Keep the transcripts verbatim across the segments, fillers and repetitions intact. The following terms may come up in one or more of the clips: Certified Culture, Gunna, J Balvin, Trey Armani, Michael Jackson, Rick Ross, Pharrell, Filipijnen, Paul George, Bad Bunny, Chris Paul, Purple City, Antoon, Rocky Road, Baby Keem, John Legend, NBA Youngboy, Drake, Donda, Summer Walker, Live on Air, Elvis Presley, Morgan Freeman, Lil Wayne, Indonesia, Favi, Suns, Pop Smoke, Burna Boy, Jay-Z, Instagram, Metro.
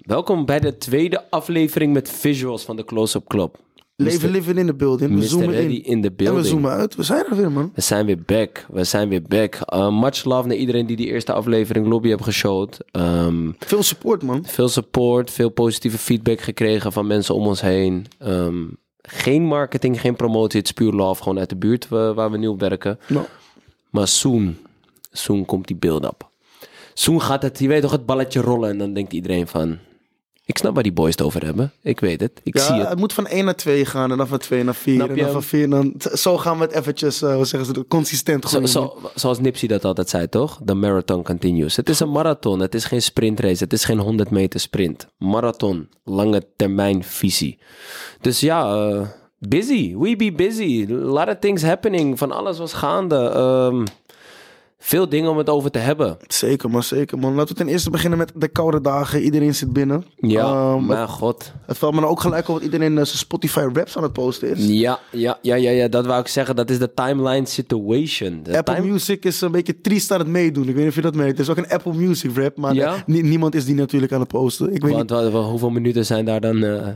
Welkom bij de tweede aflevering met visuals van de Close-Up Club. Leven, leven in de building. We mister zoomen Reddy in. in de building. En we zoomen uit. We zijn er weer, man. We zijn weer back. We zijn weer back. Uh, much love naar iedereen die die eerste aflevering Lobby heeft geshowd. Um, veel support, man. Veel support. Veel positieve feedback gekregen van mensen om ons heen. Um, geen marketing, geen promotie. Het is puur love. Gewoon uit de buurt uh, waar we nu op werken. No. Maar soon. Soon komt die build-up. Soon gaat het, je weet toch, het balletje rollen. En dan denkt iedereen van... Ik snap waar die boys het over hebben. Ik weet het. Ik ja, zie het. Het moet van één naar twee gaan. En dan van twee naar vier. En dan van vier naar... Zo gaan we het eventjes, uh, hoe zeggen ze, consistent groeien. Zo, zo, zoals Nipsey dat altijd zei, toch? The marathon continues. Het is een marathon. Het is geen sprintrace. Het is geen honderd meter sprint. Marathon. Lange termijn visie. Dus ja, uh, busy. We be busy. A lot of things happening. Van alles was gaande. Um, veel dingen om het over te hebben. Zeker man, zeker man. Laten we ten eerste beginnen met de koude dagen. Iedereen zit binnen. Ja, um, maar het, god. Het valt me nou ook gelijk op dat iedereen zijn Spotify raps aan het posten is. Ja, ja, ja, ja, ja. Dat wou ik zeggen. Dat is de timeline situation. De Apple time... Music is een beetje triest aan het meedoen. Ik weet niet of je dat merkt. Het is ook een Apple Music rap, maar ja? nee, niemand is die natuurlijk aan het posten. Ik weet Want niet... wat, hoeveel minuten zijn daar dan... Uh...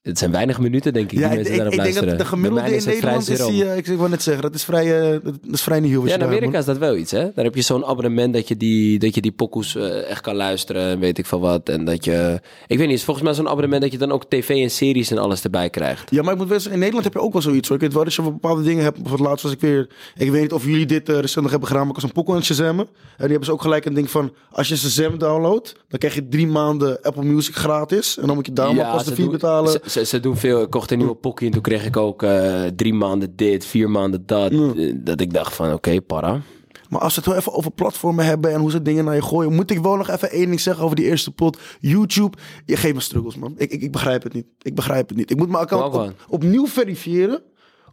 Het zijn weinig minuten, denk ik, ja, die mensen daarop luisteren. Ja, ik denk dat de gemiddelde in Nederland is... Die, uh, ik wil net zeggen, dat is vrij, uh, dat is vrij nieuw. Ja, in Amerika is dat wel iets, hè? Daar heb je zo'n abonnement dat je die, dat je die pokoes uh, echt kan luisteren en weet ik van wat. En dat je... Ik weet niet, volgens mij zo'n abonnement dat je dan ook tv en series en alles erbij krijgt. Ja, maar ik moet wel zeggen, in Nederland heb je ook wel zoiets, hoor. Ik weet wel dat je bepaalde dingen hebt. Voor het laatst was ik weer... Ik weet niet of jullie dit uh, recent nog hebben gedaan, maar ik was een poko aan Shazam. En die hebben ze ook gelijk een ding van... Als je Shazam downloadt, dan krijg je drie maanden Apple Music gratis. En dan moet je download ja, pas de vier betalen... Ze, Ze, ze doen veel. Ik kocht een nieuwe pokkie en toen kreeg ik ook uh, drie maanden dit, vier maanden dat. Mm. Uh, dat ik dacht van, oké, okay, para. Maar als we het wel even over platformen hebben en hoe ze dingen naar je gooien... moet ik wel nog even één ding zeggen over die eerste pot. YouTube, je geeft me struggles, man. Ik, ik, ik begrijp het niet. Ik begrijp het niet. Ik moet mijn account op, opnieuw verifiëren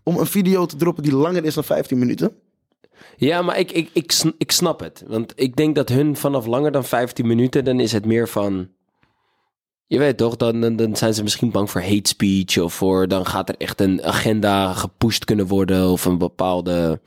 om een video te droppen die langer is dan vijftien minuten. Ja, maar ik, ik, ik, ik snap het. Want ik denk dat hun vanaf langer dan vijftien minuten, dan is het meer van... Je weet toch, dan, dan, dan zijn ze misschien bang voor hate speech... of voor dan gaat er echt een agenda gepusht kunnen worden... of een bepaalde,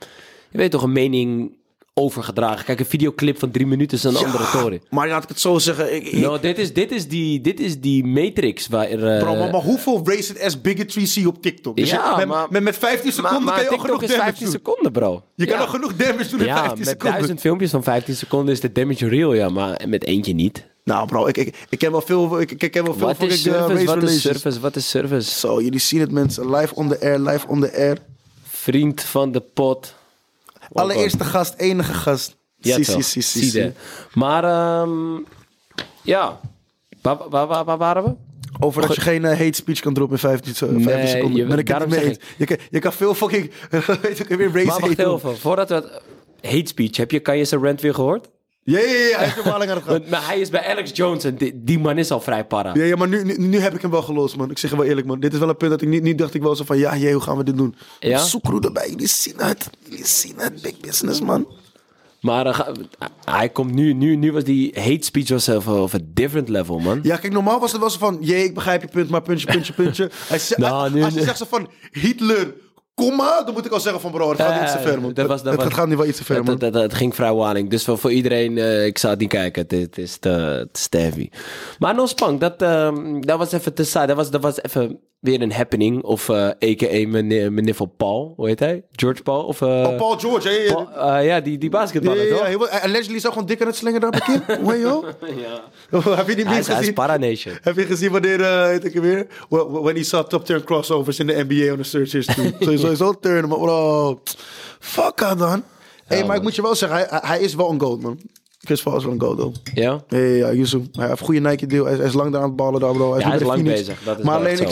je weet toch, een mening overgedragen. Kijk, een videoclip van drie minuten is een ja, andere toren. Maar laat ik het zo zeggen... Ik, ik... No, dit, is, dit, is die, dit is die matrix waar... Uh... Bro, maar, maar hoeveel racist ass bigotry zie je op TikTok? Dus ja, je, met, maar, met, met vijftien seconden maar, maar kan je al genoeg damage vijftien doen. seconden, bro. Je ja. kan al genoeg damage doen in ja, vijftien seconden. Ja, met duizend filmpjes van vijftien seconden is de damage real, ja. Maar met eentje niet... Nou bro, ik, ik, ik ken wel veel... Ik, ik ken wel veel wat, is service, ik, uh, wat is service? Wat is service? Zo, so, jullie zien het mensen. Live on the air, live on the air. Vriend van de pot. Wow, allereerste wow. gast, enige gast. Ja, zie, zie, zie, zie, zie. Maar, um, ja. Waar, waar, waar, waar waren we? Over dat je geen uh, hate speech kan droppen in vijftien seconden. Nee, seconden. Je, ben ik daarom zeg ik. Je, kan, je kan veel fucking... weet ik, weer race maar wacht even. Voordat we... Het, hate speech. Heb je Kanye's rant weer gehoord? Ja, ja, ja, hij heeft hem al aan het gaan. Maar hij is bij Alex Jones en die, die man is al vrij para. Ja, ja maar nu, nu, nu heb ik hem wel gelost, man. Ik zeg je wel eerlijk, man. Dit is wel een punt dat ik niet, niet dacht ik wel zo van... Ja, jee, hoe gaan we dit doen? Ja? Zoekroe erbij. Jullie zien het. Jullie zien het. Big business, man. Maar uh, hij komt nu, nu, nu was die hate speech was of a different level, man. Ja, kijk, normaal was het wel zo van... Jee, ik begrijp je punt, maar puntje, puntje, puntje. Hij zegt, nou, nu, als je zegt zo van... Hitler... Komma, dan moet ik al zeggen van bro, het gaat uh, iets te ver, man. Dat was, dat het was, gaat niet wel iets te ver, man. Het ging vrij waling. Dus voor, voor iedereen, uh, ik zou het niet kijken. Het, het is te heavy. Maar no spank, dat, uh, dat was even te saai. Dat was, dat was even weer een happening. Of uh, a k a meneer, meneer van Paul, hoe heet hij? George Paul? Of, uh, oh, Paul George, hè? Hey, hey. uh, ja, die, die basketballer, yeah, yeah, toch? Yeah, allegedly zou gewoon dik aan het slingen daar een keer. Hoe joh? Ja. Heb je die gezien? Hij is para-nation. Heb je gezien wanneer, uh, heet ik weer? When he saw top-turn crossovers in de N B A on the search history. Sowieso turnen, maar bro. Fuck haar dan. Hé, hey, maar ik moet je wel zeggen, hij, hij is wel een goat, man. Chris Paul is wel een goat, hoor. Ja? Hé, ja, Yusuf. Hij heeft een goede Nike-deal. Hij, hij is lang daar aan het ballen, daar, bro. Hij is, ja, hij is lang finish. bezig. Dat is maar alleen, ik,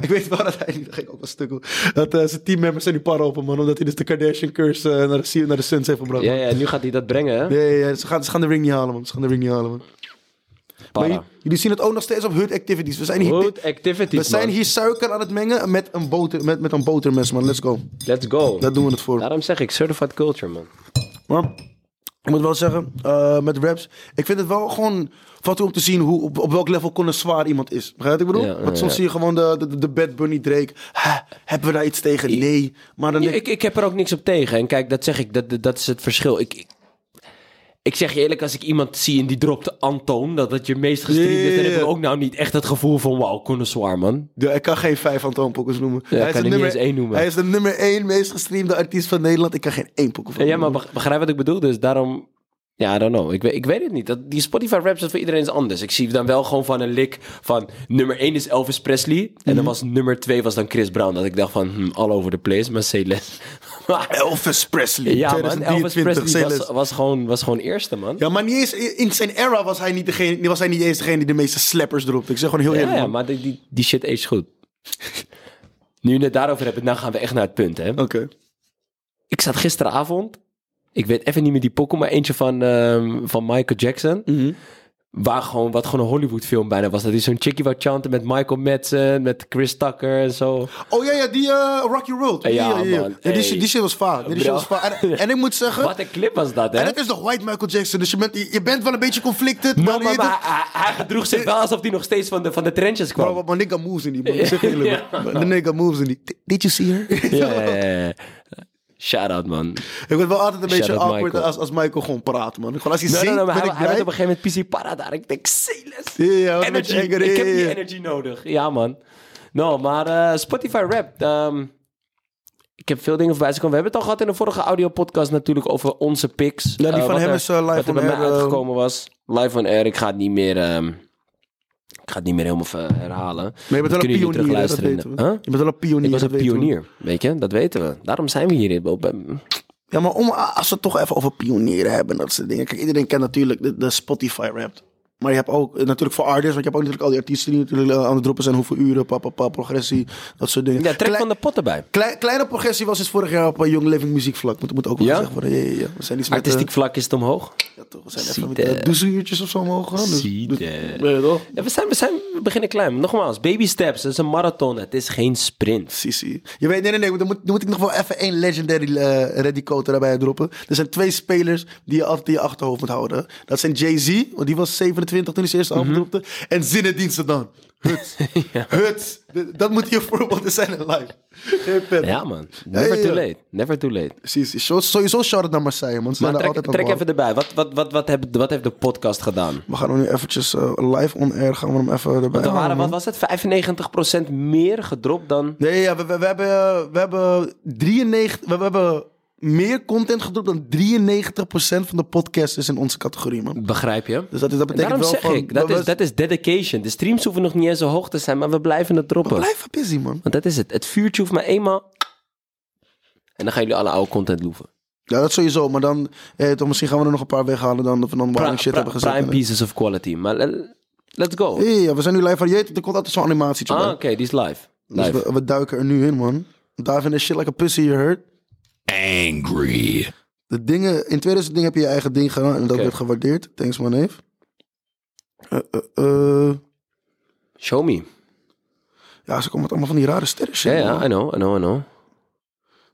ik weet wel dat hij niet... Dat ging ook wel stuk, hoor. Dat uh, zijn teammembers zijn nu par open, man. Omdat hij dus de Kardashian-curse uh, naar, de, naar de Suns heeft gebracht. Ja, man. Ja, nu gaat hij dat brengen, hè? Nee, ja, ja, ze, gaan, ze gaan de ring niet halen, man. Ze gaan de ring niet halen, man. Maar j- jullie zien het ook nog steeds op Hood Activities. We zijn hier, hood activities, we zijn hier suiker aan het mengen met een, boter, met, met een botermes, man. Let's go. Let's go. Daar doen we het voor. Daarom zeg ik certified culture, man. Maar ik moet wel zeggen, uh, met raps... Ik vind het wel gewoon... Wat om te zien hoe, op, op welk level connoisseur iemand is. Begrijp je wat ik bedoel? Ja, Want soms ja. zie je gewoon de, de, de Bad Bunny Drake. Ha, hebben we daar iets tegen? Nee. Maar dan ja, ik, ik heb er ook niks op tegen. En kijk, dat zeg ik. Dat, dat is het verschil. Ik... ik Ik zeg je eerlijk, als ik iemand zie en die dropte Antoon, dat dat je meest gestreamd yeah, is, dan heb ik ook nou niet echt het gevoel van wauw, connoisseur, man. Ja, ik kan geen vijf Antoon pokkels noemen. Ja, hij kan is de nummer één noemen. Hij is de nummer één meest gestreamde artiest van Nederland. Ik kan geen één pokkel van ja, noemen. Ja, maar begrijp wat ik bedoel, dus daarom... Ja, I don't know. Ik weet, ik weet het niet. Dat, die Spotify-raps, dat voor iedereen is anders. Ik zie dan wel gewoon van een lik van... Nummer één is Elvis Presley. Mm-hmm. En dan was nummer twee was dan Chris Brown. Dat ik dacht van, hm, all over the place, maar say less. Elvis Presley. Ja, man. Elvis Presley was, was, gewoon, was gewoon eerste, man. Ja, maar niet eens, in zijn era was hij niet, degene, was hij niet eens degene die de meeste slappers dropte. Ik zeg gewoon heel eerlijk. Ja, ja, maar die, die, die shit is goed. Nu je het daarover hebt, nou gaan we echt naar het punt, hè. Oké. Okay. Ik zat gisteravond... Ik weet even niet meer die pokoe, maar eentje van, um, van Michael Jackson. Mm-hmm. Waar gewoon, wat gewoon een Hollywoodfilm bijna was. Dat is zo'n chickie wat chanten met Michael Madsen, met Chris Tucker en zo. Oh ja, ja, die uh, Rocky Road. Ja, ja, ja, man. Ja, die, shit, die shit was vaak. Die shit was vaak. En, en ik moet zeggen... Wat een clip was dat, hè? En het is nog white Michael Jackson, dus je bent, je bent wel een beetje conflicted. No, maar, maar, maar hij, hij gedroeg zich wel alsof hij nog steeds van de, van de trenches kwam. Maar, maar nigga moves in die, man. Zeg eerlijk, man. De nigga moves in die. Did you see her? Ja, ja, ja. Shout-out, man. Ik word wel altijd een Shout beetje awkward Michael. Als, als Michael gewoon praat, man. Gewoon als hij no, zingt, no, no, maar ben hij, ik hij werd op een gegeven moment P C para daar. Ik denk, zeeless. Yeah, energy. Anger, ik yeah, heb yeah. die energy nodig. Ja, man. Nou, maar uh, Spotify Rap. Um, ik heb veel dingen voorbij gekomen. We hebben het al gehad in de vorige audio-podcast natuurlijk over onze picks. Ja, die uh, van hem er, is uh, live on air. Wat er bij mij uitgekomen was. Live on air. Ik ga het niet meer... Um, Ik ga het niet meer helemaal herhalen. Maar je bent wel een pionier, dat weten we. Huh? Je bent wel een pionier. Ik was een pionier, we. weet je, dat weten we. Daarom zijn we hier. Ja, maar om, als we het toch even over pionieren hebben, dat soort dingen. Kijk, iedereen kent natuurlijk de, de Spotify-rap. Maar je hebt ook, natuurlijk voor artists, want je hebt ook natuurlijk al die artiesten die natuurlijk aan het droppen zijn, hoeveel uren, papapa, progressie, dat soort dingen. Ja, trek Klei- van de pot erbij. Klei- kleine progressie was sinds vorig jaar op Young Living muziekvlak, moet, moet ook wel ja? gezegd worden. Ja, ja, ja. We zijn iets artistiek met, uh... vlak is het omhoog. Ja, toch, we zijn even met uh, doezenuurtjes of zo omhoog gaan. Dus, dus, ja, toch? Ja, we, zijn, we, zijn, we beginnen klein. Nogmaals, baby steps, het is een marathon, het is geen sprint. Si, si. Je weet, nee, nee, nee, dan moet, dan moet ik nog wel even één legendary uh, Reddy Cote erbij droppen. Er zijn twee spelers die je altijd in je achterhoofd moet houden. Dat zijn Jay-Z, want die was zevenentwintig toen hij zijn eerste album mm-hmm. dropte. En Zinedine dan. Huts. ja. Huts. Dat moet je voorbeelden zijn in live. Geen pen. Ja, man. Never hey, too yeah. late. Never too late. Sowieso shout-out naar Marseille, man. Maar trek, trek even erbij. Wat, wat, wat, wat, heb, wat heeft de podcast gedaan? We gaan hem nu eventjes uh, live on air. Gaan we hem even erbij halen, waren, Wat was het? vijfennegentig procent meer gedropt dan... Nee, ja, we, we, we hebben, we hebben drieënnegentig... We, we hebben... meer content gedropt dan drieënnegentig procent van de podcast is in onze categorie, man. Begrijp je? Dus dat, dat betekent daarom wel zeg van, ik, dat, is, dat is dedication. De streams hoeven nog niet eens zo hoog te zijn, maar we blijven het droppen. We blijven busy, man. Want dat is het. Het vuurtje hoeft maar eenmaal... En dan gaan jullie alle oude content loeven. Ja, dat sowieso. Maar dan... Eh, toch, misschien gaan we er nog een paar weghalen dan... Dat we dan pra- shit pra- hebben gezet. Prime pieces of quality. Maar let's go. Ja, yeah, we zijn nu live van... Jeet, er komt altijd zo'n animatietje. Ah, oké. Okay, die is live. live. Dus we, we duiken er nu in, man. Diving is shit like a pussy, you heard. Angry. De dingen, in tweeduizend ding heb je je eigen ding gedaan. En dat okay. werd gewaardeerd. Thanks, man, neef. Uh, uh, uh. Show me. Ja, ze komen met allemaal van die rare sterren. Ja, yeah, yeah, I know, I know, I know.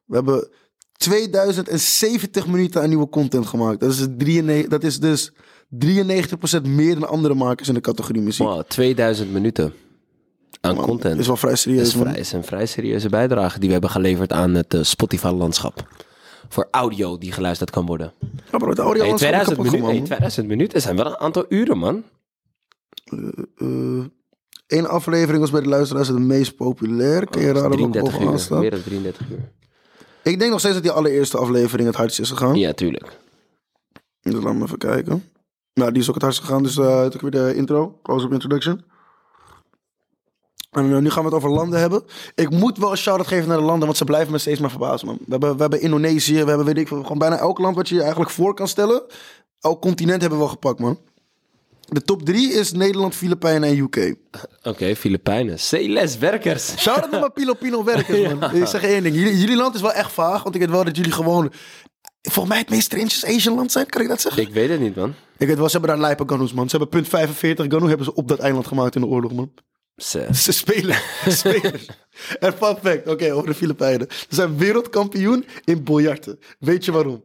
We hebben tweeduizend zeventig minuten aan nieuwe content gemaakt. Dat is, drieënnegentig, dat is dus drieënnegentig procent meer dan andere makers in de categorie muziek. Wow, tweeduizend minuten. Aan man, content. Is wel vrij serieus. Is, vrij, is een vrij serieuze bijdrage die we hebben geleverd aan het uh, Spotify-landschap. Voor audio die geluisterd kan worden. Ja, bro, het audio-landschap hey, tweeduizend, minu- hey, tweeduizend minuten zijn wel een aantal uren, man. Eén uh, uh, aflevering was bij de luisteraars de meest populair. Kun je daar ook op aanstaan? Meer dan drieëndertig uur. Ik denk nog steeds dat die allereerste aflevering het hardst is gegaan. Ja, tuurlijk. Dus laat me even kijken. Nou, die is ook het hardst gegaan. Dus uh, ik weer de intro. Close-up introduction. En nu gaan we het over landen hebben. Ik moet wel een shout-out geven naar de landen, want ze blijven me steeds maar verbazen, man. We hebben, we hebben Indonesië, we hebben weet ik, gewoon bijna elk land wat je je eigenlijk voor kan stellen. Elk continent hebben we wel gepakt, man. De top drie is Nederland, Filipijnen en U K. Oké, okay, Filipijnen. C-les werkers. Shout-out naar mijn Pilopino-werkers, ja. man. Ik zeg één ding. Jullie, jullie land is wel echt vaag, want ik weet wel dat jullie gewoon... Volgens mij het meest strangest Asian land zijn, kan ik dat zeggen? Ik weet het niet, man. Ik weet wel, ze hebben daar lijpe Ganoes, man. Ze hebben punt vijfenveertig Ganoe hebben ze op dat eiland gemaakt in de oorlog, man. Ze. Ze spelen. spelen. En fun fact, oké, okay, over de Filipijnen. Ze zijn wereldkampioen in biljarten. Weet je waarom?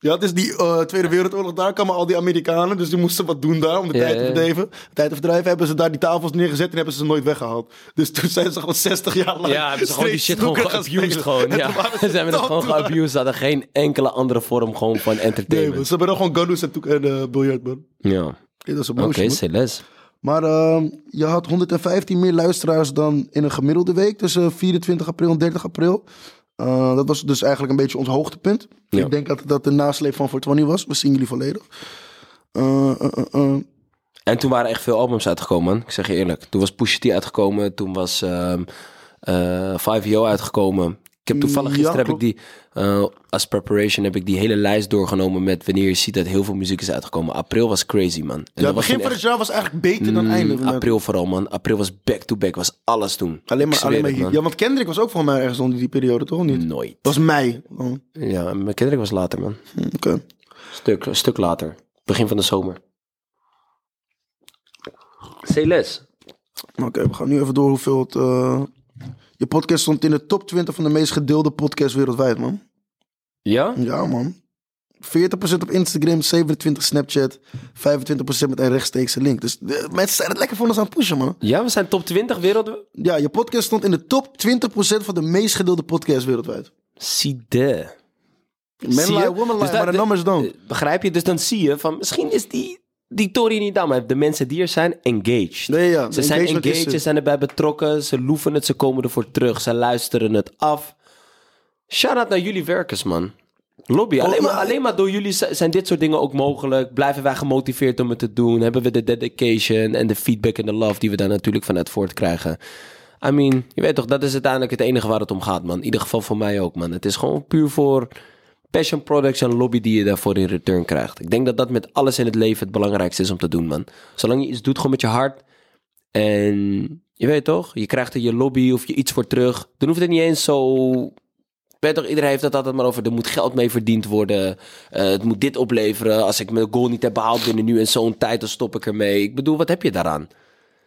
Ja, het is die uh, Tweede Wereldoorlog. Daar kwamen al die Amerikanen. Dus die moesten wat doen daar om de ja, tijd te verdrijven. Ja. Tijd te verdrijven hebben ze daar die tafels neergezet en hebben ze ze nooit weggehaald. Dus toen zijn ze gewoon zestig jaar lang... Ja, hebben ze gewoon die shit gewoon geabused gewoon. Ja. Ze hebben het gewoon geabused. Ze hadden geen enkele andere vorm gewoon van entertainment. Nee, ze hebben dan gewoon Gunnus en, en uh, biljart, man. Ja. Okay, dat is een motion. Oké, okay, Celeste. Maar uh, je had honderdvijftien meer luisteraars dan in een gemiddelde week. Tussen vierentwintig april en dertig april. Uh, dat was dus eigenlijk een beetje ons hoogtepunt. Ja. Ik denk dat dat de nasleep van four twenty was. We zien jullie volledig. Uh, uh, uh. En toen waren echt veel albums uitgekomen, man. Ik zeg je eerlijk. Toen was Pusha T uitgekomen. Toen was uh, uh, five E O uitgekomen. Ik heb toevallig gisteren, ja, heb ik die, uh, als preparation, heb ik die hele lijst doorgenomen met wanneer je ziet dat heel veel muziek is uitgekomen. April was crazy, man. En ja, het begin van het jaar was eigenlijk beter mm, dan einde. April vooral, man. April was back-to-back, was alles toen. Alleen maar, alleen maar het, ja, want Kendrick was ook volgens mij ergens onder die periode, toch? Niet? Nooit. Dat was mei. Oh. Ja, maar Kendrick was later, man. Oké. Okay. Stuk, stuk later. Begin van de zomer. Celeste. Oké, okay, we gaan nu even door hoeveel het... Uh... Je podcast stond in de top twintig van de meest gedeelde podcasts wereldwijd, man. Ja? Ja, man. veertig procent op Instagram, zevenentwintig procent Snapchat, vijfentwintig procent met een rechtstreekse link. Dus de mensen zijn het lekker voor ons aan het pushen, man. Ja, we zijn top twintig wereldwijd. Ja, je podcast stond in de top twintig procent van de meest gedeelde podcasts wereldwijd. Zie de. Men lie, woman lie, dus maar de, de numbers don't. Begrijp je? Dus dan zie je van, misschien is die... Die Tory niet aan, maar de mensen die er zijn, engaged. Nee, ja, ze zijn engaged, ze zijn erbij betrokken, ze loeven het, ze komen ervoor terug, ze luisteren het af. Shout-out naar jullie werkers, man. Lobby, oh, alleen, maar, alleen maar door jullie zijn dit soort dingen ook mogelijk. Blijven wij gemotiveerd om het te doen? Hebben we de dedication en de feedback en de love die we daar natuurlijk vanuit voortkrijgen? I mean, je weet toch, dat is uiteindelijk het enige waar het om gaat, man. In ieder geval voor mij ook, man. Het is gewoon puur voor... passion products en lobby die je daarvoor in return krijgt. Ik denk dat dat met alles in het leven het belangrijkste is om te doen, man. Zolang je iets doet, gewoon met je hart. En je weet toch, je krijgt er je lobby of je iets voor terug. Dan hoeft het niet eens zo... Weet toch, iedereen heeft het altijd maar over, er moet geld mee verdiend worden. Uh, het moet dit opleveren. Als ik mijn goal niet heb behaald binnen nu en zo'n tijd, dan stop ik ermee. Ik bedoel, wat heb je daaraan?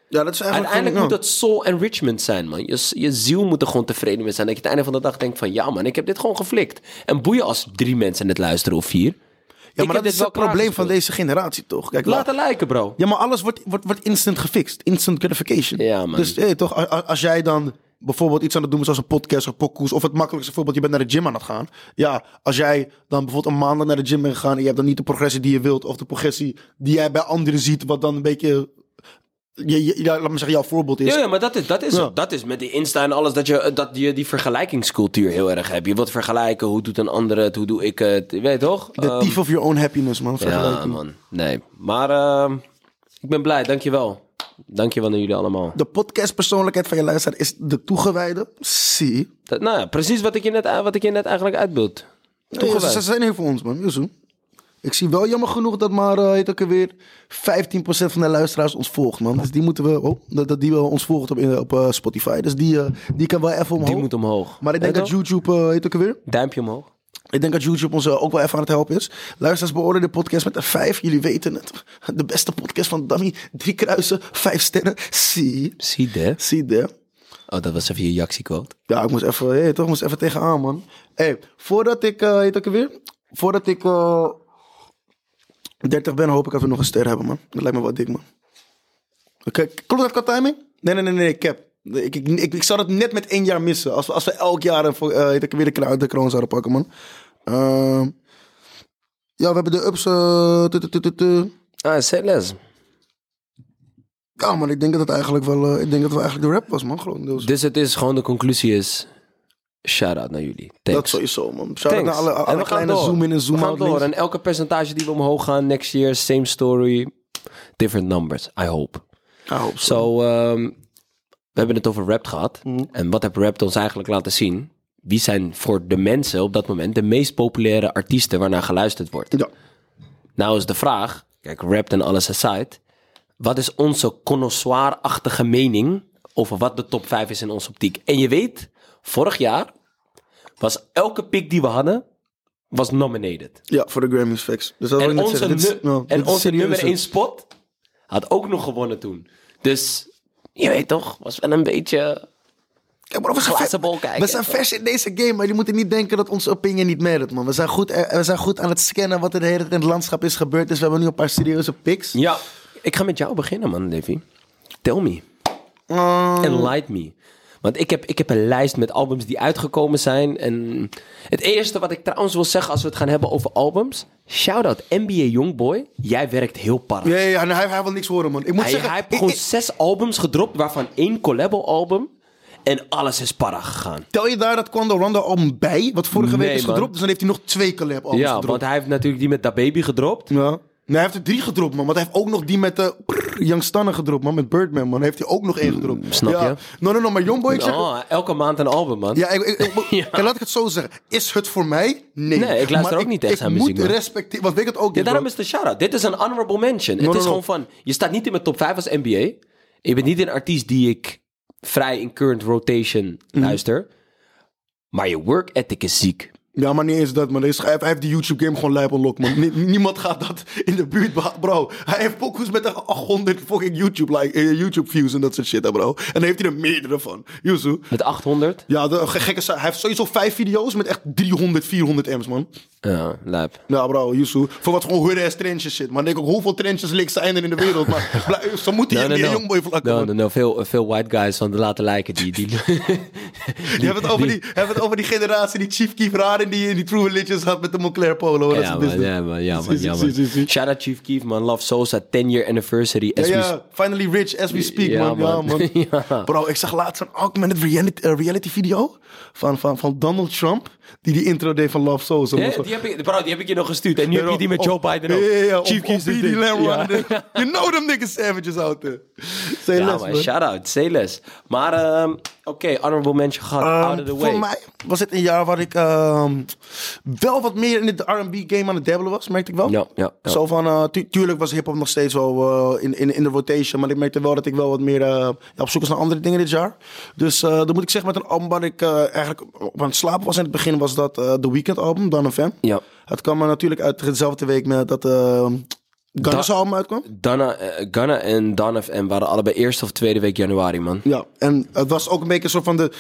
Ja, dat is eigenlijk uiteindelijk moet dat soul enrichment zijn, man. Je, je ziel moet er gewoon tevreden mee zijn. Dat je aan het einde van de dag denkt van... ja, man, ik heb dit gewoon geflikt. En boeien als drie mensen het luisteren of vier. Ja, maar dat is het probleem van deze generatie, toch? Kijk, laten lijken, bro. Ja, maar alles wordt, wordt, wordt instant gefixt. Instant gratification. Ja, man. Dus hey, toch, als, als jij dan... bijvoorbeeld iets aan het doen zoals een podcast of pokoes... of het makkelijkste voorbeeld, je bent naar de gym aan het gaan. Ja, als jij dan bijvoorbeeld een maand naar de gym bent gegaan... en je hebt dan niet de progressie die je wilt... of de progressie die jij bij anderen ziet... wat dan een beetje... Je, je, ja, laat me zeggen, jouw voorbeeld is... Ja, ja maar dat is, dat is, ja. dat is met die Insta en alles... dat je, dat je die vergelijkingscultuur heel erg hebt. Je wilt vergelijken, hoe doet een ander het, hoe doe ik het... Weet je toch? The thief um, of your own happiness, man. Ja, man. Nee. Maar uh, ik ben blij, dankjewel. Dankjewel naar jullie allemaal. De podcastpersoonlijkheid van je luisteraar is de toegewijde. Zie. Dat, nou ja, precies wat ik je net, wat ik je net eigenlijk uitbeeld. Ja, ze zijn heel voor ons, man. Jezus. Ik zie wel jammer genoeg dat maar, uh, heet ook alweer, vijftien procent van de luisteraars ons volgt, man. Dus die moeten we, oh, dat, dat die wel ons volgt op, op uh, Spotify. Dus die, uh, die kan wel even omhoog. Die moet omhoog. Maar ik denk dat YouTube, uh, heet ook alweer. Duimpje omhoog. Ik denk dat YouTube ons uh, ook wel even aan het helpen is. Luisteraars, beoordeel de podcast met een vijf. Jullie weten het. De beste podcast van Dummy. Drie kruisen, vijf sterren. Zie. Zie de. Zie de. Oh, dat was even je reactiequote. Ja, ik moest even, hey, toch, moest even tegenaan, man. Hey, voordat ik, uh, heet ook alweer, voordat ik... Uh, dertig ben, hoop ik dat we nog een ster hebben, man. Dat lijkt me wel dik, man. Okay. Klopt dat qua timing? Nee, nee, nee, nee, cap. Ik, ik, ik, ik zou dat net met één jaar missen. Als we, als we elk jaar een, uh, weer de, de kroon zouden pakken, man. Uh, ja, we hebben de ups. Uh, ah, Celeste. Ja, maar ik denk dat het eigenlijk wel... Uh, ik denk dat het eigenlijk de rap was, man. Gewoon, dus het is gewoon de conclusie is... Shout-out naar jullie. Thanks. Dat sowieso, man. Shout-out naar alle, alle kleine zoom-in en zoom-out. We gaan door. En elke percentage die we omhoog gaan next year, same story, different numbers, I hope. I hope so. so um, we hebben het over rap gehad. Mm. En wat heeft rap ons eigenlijk laten zien? Wie zijn voor de mensen op dat moment de meest populaire artiesten waarnaar geluisterd wordt? Ja. Nou is de vraag, kijk, rap en alles aside, wat is onze connoisseurachtige mening over wat de top vijf is in onze optiek? En je weet... Vorig jaar was elke pick die we hadden, was nominated. Ja, voor de Grammys, facts. Dus dat en ik onze, nu- is, no, en onze nummer één spot had ook nog gewonnen toen. Dus, je weet toch, was wel een beetje... Kijk, bro, we zijn, ver, bol kijken, we zijn vers in deze game, maar jullie moeten niet denken dat onze opinie niet merit, man. We zijn goed, we zijn goed aan het scannen wat er de hele tijd in het landschap is gebeurd. Dus we hebben nu een paar serieuze picks. Ja, ik ga met jou beginnen, man, Davy. Tell me. Um... Enlighten me. Want ik heb, ik heb een lijst met albums die uitgekomen zijn. En het eerste wat ik trouwens wil zeggen als we het gaan hebben over albums. Shout-out N B A Youngboy. Jij werkt heel paraf. Ja, ja, ja nou, hij, hij wil niks horen, man. Ik moet hij, zeggen, hij heeft ik, gewoon ik, zes albums gedropt, waarvan één collabo-album. En alles is para gegaan. Tel je daar dat Quando Rondo album bij? Wat vorige nee, week is man. gedropt. Dus dan heeft hij nog twee collab albums ja, gedropt. Ja, want hij heeft natuurlijk die met Da Baby gedropt. Ja. Nee, hij heeft er drie gedropt, man. Want hij heeft ook nog die met de uh, Young Stunner gedropt, man. Met Birdman, man. Hij heeft hij ook nog één gedropt. Mm, snap ja. je? No, no, no. Maar Youngboy, ik zeg... Oh, elke maand een album, man. Ja, ik, ik, ik, ja. Kijk, laat ik het zo zeggen. Is het voor mij? Nee. Nee, ik luister maar ook niet echt aan muziek, man. Ik moet respecteren... Want weet ik het ook niet, ja, daarom bro. Is de shout-out. Dit is een honorable mention. No, het no, is no. gewoon van... Je staat niet in mijn top vijf als N B A. Je bent niet een artiest die ik... vrij in current rotation, luister. Mm. Maar je work ethic is ziek. Ja, maar niet eens dat, man. Hij heeft die YouTube-game gewoon lijp on lock, man. Niemand gaat dat in de buurt, bro. Hij heeft focus met de achthonderd fucking YouTube-views YouTube en dat soort shit, bro. En dan heeft hij er meerdere van. Yuzu. Met achthonderd? Ja, de gekke... Hij heeft sowieso vijf video's met echt driehonderd, vierhonderd m's, man. Ja, lijp. Ja, bro, Yuzu. Voor wat gewoon hood-ass trenches shit, man. Ik denk ook, hoeveel trenches leek zijn er in de wereld, maar blij, zo moet hij no, no, in no. die Youngboy vlakken, no, no, no, no. Veel, veel white guys van de laten lijken, die... die, die, die hebben het over die, die, hebben het over die generatie die Chief Keef raar die in die True Religions had met de Moncler Polo. Ja, man, ja, man, ja, man, ja, man. Shout out Chief Keef, man. Love Sosa, ten-year anniversary. As ja, ja. We... Finally rich as we speak, ja, man. man. Ja, man. Ja. Bro, ik zag laatst een augmented reality, uh, reality video van, van, van Donald Trump, die die intro deed van Love Sosa. Ja, die heb ik, bro, die heb ik je nog gestuurd. En nu ja, heb je die met op, Joe Biden ook. Ja, ja, ja, Chief Keef is dit. Ja. You know them niggas savages out there. Say ja, less, man. man. Shout out, say less. Maar... Um, Oké, okay, honorable mention gehad, um, out of the way. Voor mij was het een jaar waar ik um, wel wat meer in het R en B game aan het dabbelen was, merkte ik wel. Ja, ja, ja. Zo van, uh, tu- tuurlijk was hiphop nog steeds wel uh, in, in, in de rotation, maar ik merkte wel dat ik wel wat meer uh, op zoek was naar andere dingen dit jaar. Dus uh, dan moet ik zeggen, met een album waar ik uh, eigenlijk op aan het slapen was in het begin, was dat uh, The Weeknd album, Dawn F M. Ja. Het kwam uh, natuurlijk uit dezelfde week met dat... Uh, Gunna's da- album uitkwam? Dana, uh, Gunna en Dawn F M waren allebei eerste of tweede week januari, man. Ja, en het was ook een beetje een soort van de...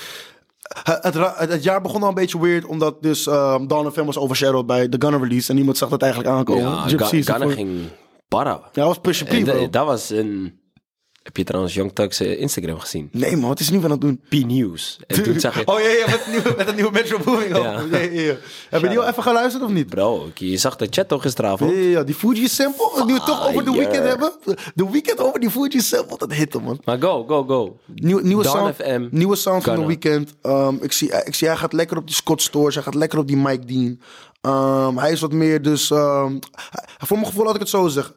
Het, het, het jaar begon al een beetje weird, omdat dus uh, Dawn F M was overshadowed bij de Gunna release. En niemand zag dat eigenlijk aankomen. Ja, Gypsies Ga- Gunna voor... ging para. Ja, dat was Pusha P, bro. Dat was een... Heb je trouwens Young Thug's Instagram gezien? Nee, man, wat is nu van aan het doen? P-News. En toen zag ik... Oh ja, ja met, nieuwe, met dat nieuwe Metro Booming. Ja. Ja, ja, ja. Heb je die al even geluisterd of niet? Bro, je zag de chat toch gisteravond? Ja, ja, ja. Die Fuji Sample, ah, die we toch over The yeah. Weeknd hebben. The Weeknd over die Fuji Sample, dat hitte, man. Maar go, go, go. Nieuwe, nieuwe sound, F M, nieuwe sound van The Weeknd. Um, ik, zie, ik zie, hij gaat lekker op die Scott Storch, hij gaat lekker op die Mike Dean. Um, hij is wat meer dus... Um, voor mijn gevoel had ik het zo zeggen...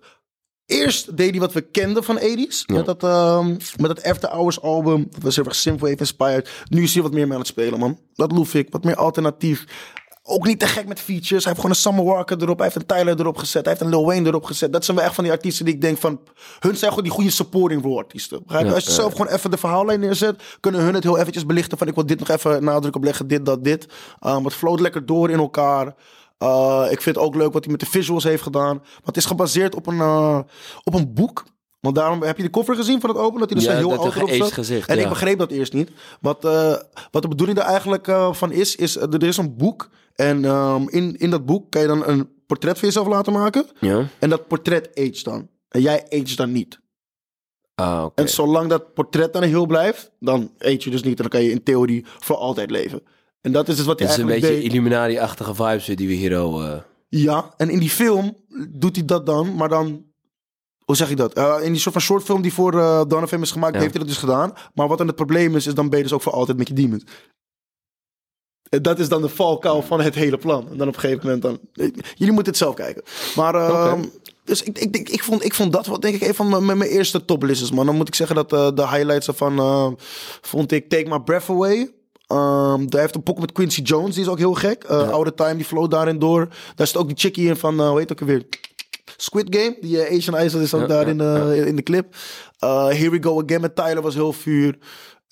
Eerst deed hij wat we kenden van eighties. Ja. Met, dat, um, met dat After Hours album. Dat was heel erg synthwave inspired. Nu is hij wat meer mee aan het spelen, man. Dat loef ik. Wat meer alternatief. Ook niet te gek met features. Hij heeft gewoon een Summer Walker erop. Hij heeft een Tyler erop gezet. Hij heeft een Lil Wayne erop gezet. Dat zijn wel echt van die artiesten die ik denk van... Hun zijn gewoon die goede supporting role artiesten. Ja, als je zelf ja. gewoon even de verhaallijn neerzet... Kunnen hun het heel eventjes belichten van... Ik wil dit nog even nadruk op leggen. Dit, dat, dit. Um, het floot lekker door in elkaar... Uh, ik vind het ook leuk wat hij met de visuals heeft gedaan. Maar het is gebaseerd op een, uh, op een boek. Want daarom heb je de cover gezien van het open. Dat hij er dus ja, heel oud op zat. Gezicht, en ja. ik begreep dat eerst niet. Wat, uh, wat de bedoeling er eigenlijk uh, van is, is... Er is een boek. En um, in, in dat boek kan je dan een portret van jezelf laten maken. Ja. En dat portret age dan. En jij age dan niet. Ah, okay. En zolang dat portret dan heel blijft... Dan age je dus niet. En dan kan je in theorie voor altijd leven. En dat is dus wat hij eigenlijk deed. Het is een beetje Illuminati-achtige vibes die we hier al... Uh... Ja, en in die film doet hij dat dan, maar dan... Hoe zeg ik dat? Uh, in die soort van shortfilm die voor uh, Dawn F M is gemaakt, ja. heeft hij dat dus gedaan. Maar wat dan het probleem is, is dan ben je dus ook voor altijd met je demons. En dat is dan de valkuil van het hele plan. En dan op een gegeven moment dan... Jullie moeten het zelf kijken. Maar... Uh, okay. Dus ik, ik, ik, ik, vond, ik vond dat wat denk ik een van mijn, mijn eerste toplists, man. Dan moet ik zeggen dat uh, de highlights ervan... Uh, vond ik Take My Breath Away... Um, daar heeft een pok met Quincy Jones, die is ook heel gek. Uh, ja. Oude Time, die flow daarin door. Daar zit ook die chickie in van, uh, hoe heet ook weer? Squid Game, die uh, Asian Idol is ook ja, daar ja, in, uh, ja. in de clip. Uh, Here We Go Again met Tyler was heel vuur.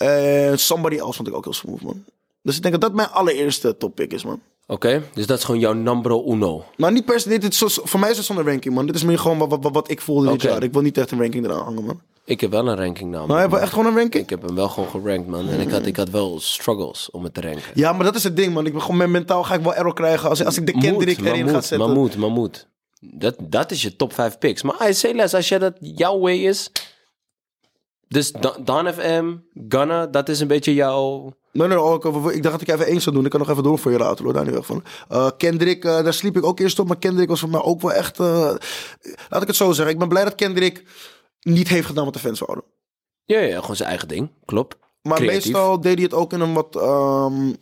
Uh, Somebody Else vond ik ook heel smooth, man. Dus ik denk dat dat mijn allereerste toppick is, man. Oké, okay, dus dat is gewoon jouw numero uno. Nou, niet per se, dit is zo, voor mij is het zonder ranking, man. Dit is meer gewoon wat, wat, wat ik voelde okay. dit jaar. Ik wil niet echt een ranking eraan hangen, man. Ik heb wel een ranking namelijk. Nou, heb je echt gewoon een ranking? Ik heb hem wel gewoon gerankt, man. En ik had, ik had wel struggles om het te ranken. Ja, maar dat is het ding, man. Ik ben gewoon mentaal ga ik wel error krijgen als, als ik de Kendrick moet, erin moet, ga zetten. Maar moet, maar moet. Dat, dat is je top vijf picks. Maar I say less, als jij dat jouw way is... Dus Dawn F M, Gunna, dat is een beetje jouw... Nee, nee, oh, ik, ik dacht dat ik even eens zou doen. Ik kan nog even door voor je raad, hoor, daar niet weg van. Uh, Kendrick, uh, daar sliep ik ook eerst op. Maar Kendrick was voor mij ook wel echt... Uh, laat ik het zo zeggen. Ik ben blij dat Kendrick niet heeft gedaan wat de fans wouden. Ja, ja, gewoon zijn eigen ding. Klopt. Maar creatief. Meestal deed hij het ook in een wat... Um,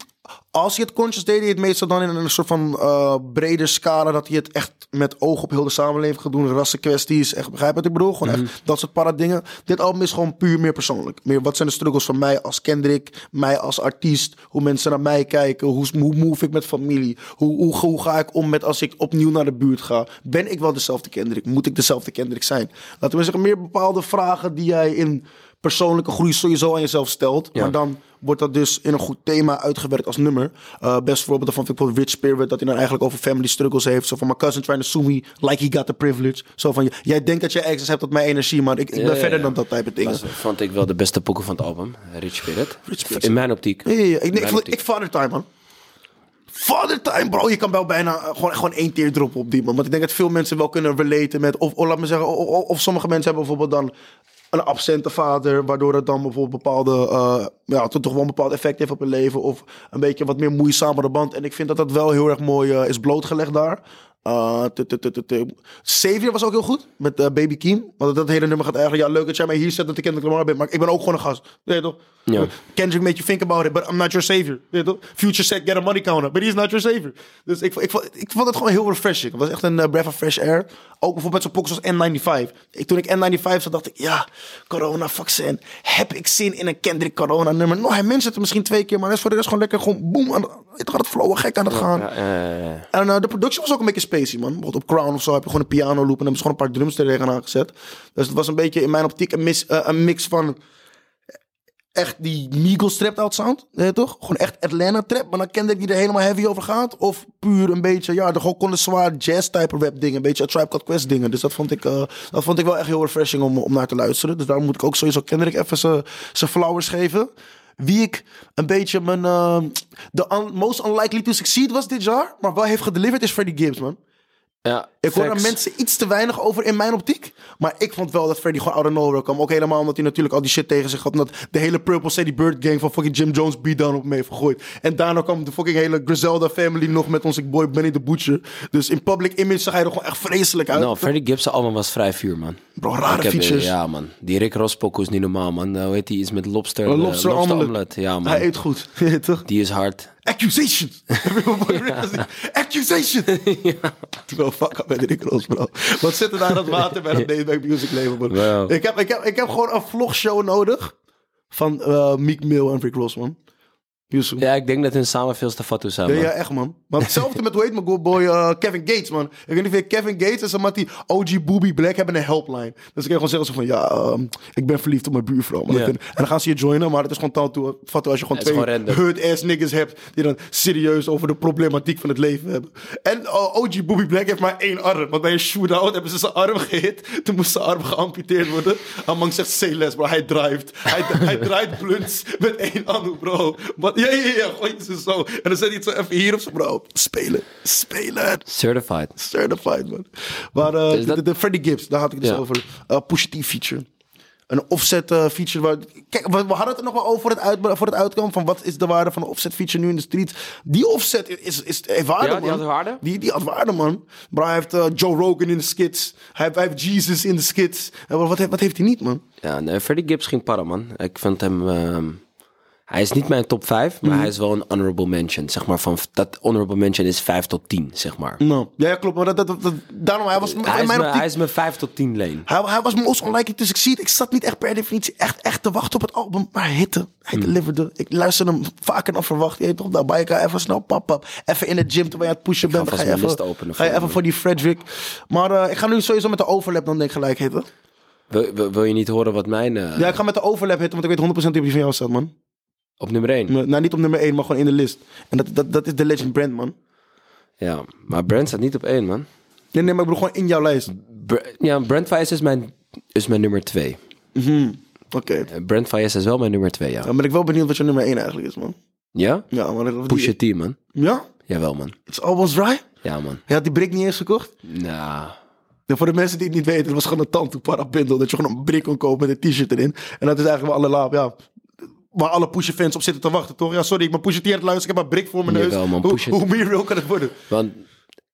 als hij het conscious deed, hij het meestal dan in een soort van uh, breder scala... dat hij het echt met oog op heel de samenleving gaat doen. Rassenkwesties, echt, begrijp wat ik bedoel? Gewoon mm-hmm. echt dat soort paradingen. Dit album is gewoon puur meer persoonlijk. Meer, wat zijn de struggles van mij als Kendrick, mij als artiest... hoe mensen naar mij kijken, hoe, hoe move ik met familie... Hoe, hoe, hoe ga ik om met als ik opnieuw naar de buurt ga? Ben ik wel dezelfde Kendrick? Moet ik dezelfde Kendrick zijn? Laten we zeggen, meer bepaalde vragen die jij in... persoonlijke groei sowieso aan jezelf stelt. Ja. Maar dan wordt dat dus in een goed thema uitgewerkt als nummer. Uh, best voorbeeld daarvan vind ik bijvoorbeeld Rich Spirit. Dat hij dan eigenlijk over family struggles heeft. Zo van, my cousin trying to sue me like he got the privilege. Zo van, jij denkt dat je access hebt tot mijn energie. Maar ik, ik ja, ben ja, verder ja. dan dat type dingen. Dat vond ik wel de beste pokken van het album. Rich Spirit. Rich Spirit. In mijn optiek. Ja, ja, ja. Ik, nee, ik, optiek. ik Father Time, man. Father Time, bro. Je kan wel bijna gewoon, gewoon één teer droppen op die man. Want ik denk dat veel mensen wel kunnen relaten met... Of, of laat me zeggen, of, of sommige mensen hebben bijvoorbeeld dan... een absente vader, waardoor het dan bijvoorbeeld bepaalde, uh, ja, toch wel een bepaald effect heeft op hun leven, of een beetje wat meer moeizamere band. En ik vind dat dat wel heel erg mooi uh, is blootgelegd daar. Uh, Savior was ook heel goed, met uh, Baby Keem. Want dat hele nummer gaat eigenlijk, ja, leuk dat jij mij hier zet, dat ik Kendrick Lamar ben, maar ik ben ook gewoon een gast. Weet je toch? Ja. Kendrick made you think about it, but I'm not your savior. Weet je toch? Future said, get a money counter, but he's not your savior. Dus ik, ik, ik, ik vond het gewoon heel refreshing. Het was echt een uh, breath of fresh air. Ook bijvoorbeeld zo'n pokus als N vijfennegentig. Ik, toen ik N vijfennegentig zat, dacht ik, ja, corona, vaccin. Heb ik zin in een Kendrick corona nummer? Nou, hij mensen het er misschien twee keer, maar dat is voor de rest gewoon lekker, gewoon boom. Aan de, het gaat flowen, gek aan het gaan. Ja, ja, ja, ja. En uh, de productie was ook een beetje spacey, man. Bijvoorbeeld op Crown of zo heb je gewoon een piano loop en hebben ze gewoon een paar drums tegenaan gezet. Dus het was een beetje in mijn optiek een, mis, uh, een mix van... echt die Migos trap-out sound, weet je toch? Gewoon echt Atlanta trap, maar dan kende ik die er helemaal heavy over gaat. Of puur een beetje, ja, de gewoon kon de zwaar jazz-type rap dingen. Een beetje Tribe Called Quest dingen. Dus dat vond ik, uh, dat vond ik wel echt heel refreshing om, om naar te luisteren. Dus daarom moet ik ook sowieso Kendrick even zijn flowers geven. Wie ik een beetje mijn... De uh, un- most unlikely to succeed was dit jaar, maar wel heeft gedeliverd is Freddie Gibbs, man. Ja, ik hoor daar mensen iets te weinig over in mijn optiek. Maar ik vond wel dat Freddie gewoon out of nowhere kwam. Ook helemaal omdat hij natuurlijk al die shit tegen zich had. Omdat de hele Purple City Bird gang van fucking Jim Jones beatdown op me heeft gegooid. En daarna kwam de fucking hele Griselda family nog met onze boy Benny the Butcher. Dus in public image zag hij er gewoon echt vreselijk uit. Nou, Freddie Gibbs' album was vrij vuur, man. Bro, rare heb, features. Ja, man. Die Rick Ross pokoe is niet normaal, man. Hoe heet die? Iets met lobster. Uh, lobster uh, lobster omelet. Ja, man. Hij eet goed. Toch? Die is hard. Accusation. Ja. Accusation. Ja. Bro, fuck up met Rick Ross, bro. Wat zit er daar aan het water bij dat Dayback Music label, man? Wow. Ik, heb, ik, heb, ik heb gewoon een vlogshow nodig van uh, Meek Mill en Rick Ross, man. Yusuf. Ja, ik denk dat hun samen veel te fatu zijn, man. Ja, ja, echt, man. Maar hetzelfde met, hoe heet mijn good boy, uh, Kevin Gates, man. Ik weet niet veel, Kevin Gates en zijn mat die O G Booby Black hebben een helpline. Dus ik kan gewoon zeggen zo van, ja, um, ik ben verliefd op mijn buurvrouw. Yeah. En dan gaan ze je joinen, maar het is gewoon tattoo, fatu als je gewoon ja, twee hurt-ass niggas hebt die dan serieus over de problematiek van het leven hebben. En uh, O G Booby Black heeft maar één arm, want bij een shootout hebben ze zijn arm gehit. Toen moest zijn arm geamputeerd worden. Amang zegt, say less, bro. Hij drijft. Hij, hij draait blunts met één arm, bro. Wat? Ja, ja, ja, gooi ze zo. En dan zet hij het zo even hier op zijn bro. Spelen, spelen. Certified. Certified, man. Maar uh, de, de, de Freddie Gibbs, daar had ik het dus ja. over. Uh, Pusha T feature. Een offset uh, feature. Waar, kijk, we, we hadden het er nog wel over voor het, uit, voor het uitkomen. Van wat is de waarde van de offset feature nu in de street? Die offset is, is, heeft waarde, ja, man. Die had waarde? Die, die had waarde, man. Bro, hij heeft uh, Joe Rogan in de skits. Hij, hij heeft Jesus in de skits. Wat, wat, wat heeft hij niet, man? Ja, nee, Freddie Gibbs ging para, man. Ik vind hem... Uh... Hij is niet mijn top vijf, maar mm-hmm. hij is wel een honorable mention. Zeg maar van, dat honorable mention is vijf tot tien, zeg maar. No. Ja, klopt. Maar dat, dat, dat, daarom, hij was... Hij, mijn, hij is mijn vijf tot tien lane. Hij, hij was most unlikely to succeed. Ik zat niet echt per definitie echt, echt te wachten op het album. Maar hitte. Hij mm. deliverde. Ik luisterde hem vaker dan verwacht. Je weet toch, daarbij ga even snel pap, pap. Even in de gym terwijl je aan het pushen bent. Ga, ga je even, openen, ga je even voor die Frederick. Maar uh, ik ga nu sowieso met de overlap dan denk ik gelijk hitte. Wil, wil je niet horen wat mijn... Uh... Ja, ik ga met de overlap hitten, want ik weet honderd procent die op je van jou staat, man. Op nummer één? Nou, niet op nummer één, maar gewoon in de list. En dat, dat, dat is de legend Brand, man. Ja, maar Brand staat niet op één, man. Nee, nee, maar ik bedoel gewoon in jouw lijst. Br- ja, Brand Vice is mijn, is mijn nummer twee. Mm-hmm. Oké. Okay. Brent Fayez is wel mijn nummer twee, ja. Dan ben ik wel benieuwd wat je nummer één eigenlijk is, man. Ja? Ja, man. Pusha T, man. Ja? Jawel, man. It's Almost Right? Ja, man. Je had die brik niet eens gekocht? Nou. Nah. Ja, voor de mensen die het niet weten, het was gewoon een tantoe parabindel. Dat je gewoon een brik kon kopen met een t-shirt erin. En dat is eigenlijk waar alle laap, ja... waar alle Pusha fans op zitten te wachten, toch? Ja, sorry, ik ben Pusha T aan het luisteren. Ik heb maar brik voor mijn neus. Jawel, man, hoe, hoe meer real kan het worden? Want...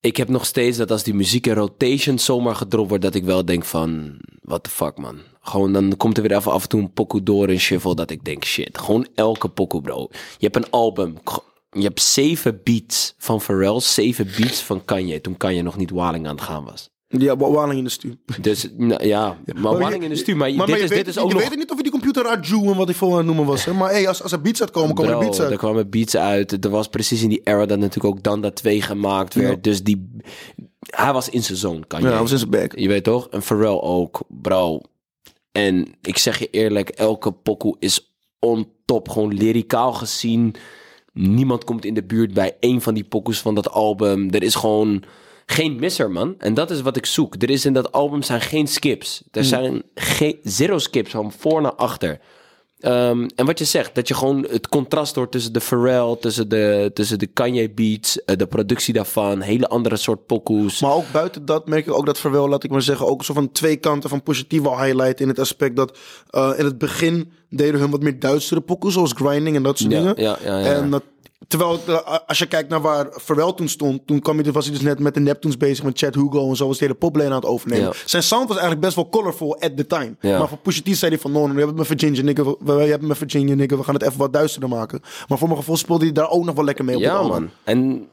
ik heb nog steeds dat als die muziek in rotation zomaar gedropt wordt... dat ik wel denk van, what the fuck, man. Gewoon, dan komt er weer even af en toe een pokoe door en shuffle... dat ik denk, shit, gewoon elke pokoe, bro. Je hebt een album, je hebt zeven beats van Pharrell... zeven beats van Kanye, toen Kanye nog niet Waling aan het gaan was. Ja, Waling in de stuur. Dus, nou, ja, maar oh, Waling in de stuur. Maar, maar, dit, maar is, weet, dit is ook je nog... weet niet of je die computer Adju en wat ik voor noemen was. Hè? Maar hey, als, als er beats uitkomen, komen er beats uit. Er kwamen beats uit. Er was precies in die era dat natuurlijk ook Danda twee gemaakt werd. Ja. Dus die... hij was in zijn zone, kan je. Ja, hij was in zijn back. Je weet toch? En Pharrell ook, bro. En ik zeg je eerlijk, elke pokoe is on top. Gewoon lyricaal gezien. Niemand komt in de buurt bij één van die pokoes van dat album. Er is gewoon... geen misser, man. En dat is wat ik zoek. Er is in dat album zijn geen skips. Er zijn geen, zero skips van voor naar achter. Um, en wat je zegt, dat je gewoon het contrast hoort tussen de Pharrell, tussen de, tussen de Kanye beats, de productie daarvan, hele andere soort pokoes. Maar ook buiten dat merk ik ook dat Pharrell, laat ik maar zeggen, ook zo van twee kanten van positieve highlight in het aspect dat uh, in het begin deden hun wat meer duistere pokoes, zoals grinding en dat soort ja, dingen. Ja, ja, ja, ja. En dat terwijl, als je kijkt naar waar Pharrell toen stond... toen kwam hij, was hij dus net met de Neptunes bezig... met Chad Hugo en zo, was de hele poplane aan het overnemen. Ja. Zijn sound was eigenlijk best wel colorful at the time. Ja. Maar voor Pusha T zei hij van... no, no, je hebt het met Virginia, nigga. We, we hebben met Virginia, nigga. We gaan het even wat duisterder maken. Maar voor mijn gevoel speelde hij daar ook nog wel lekker mee op. Ja, man. En...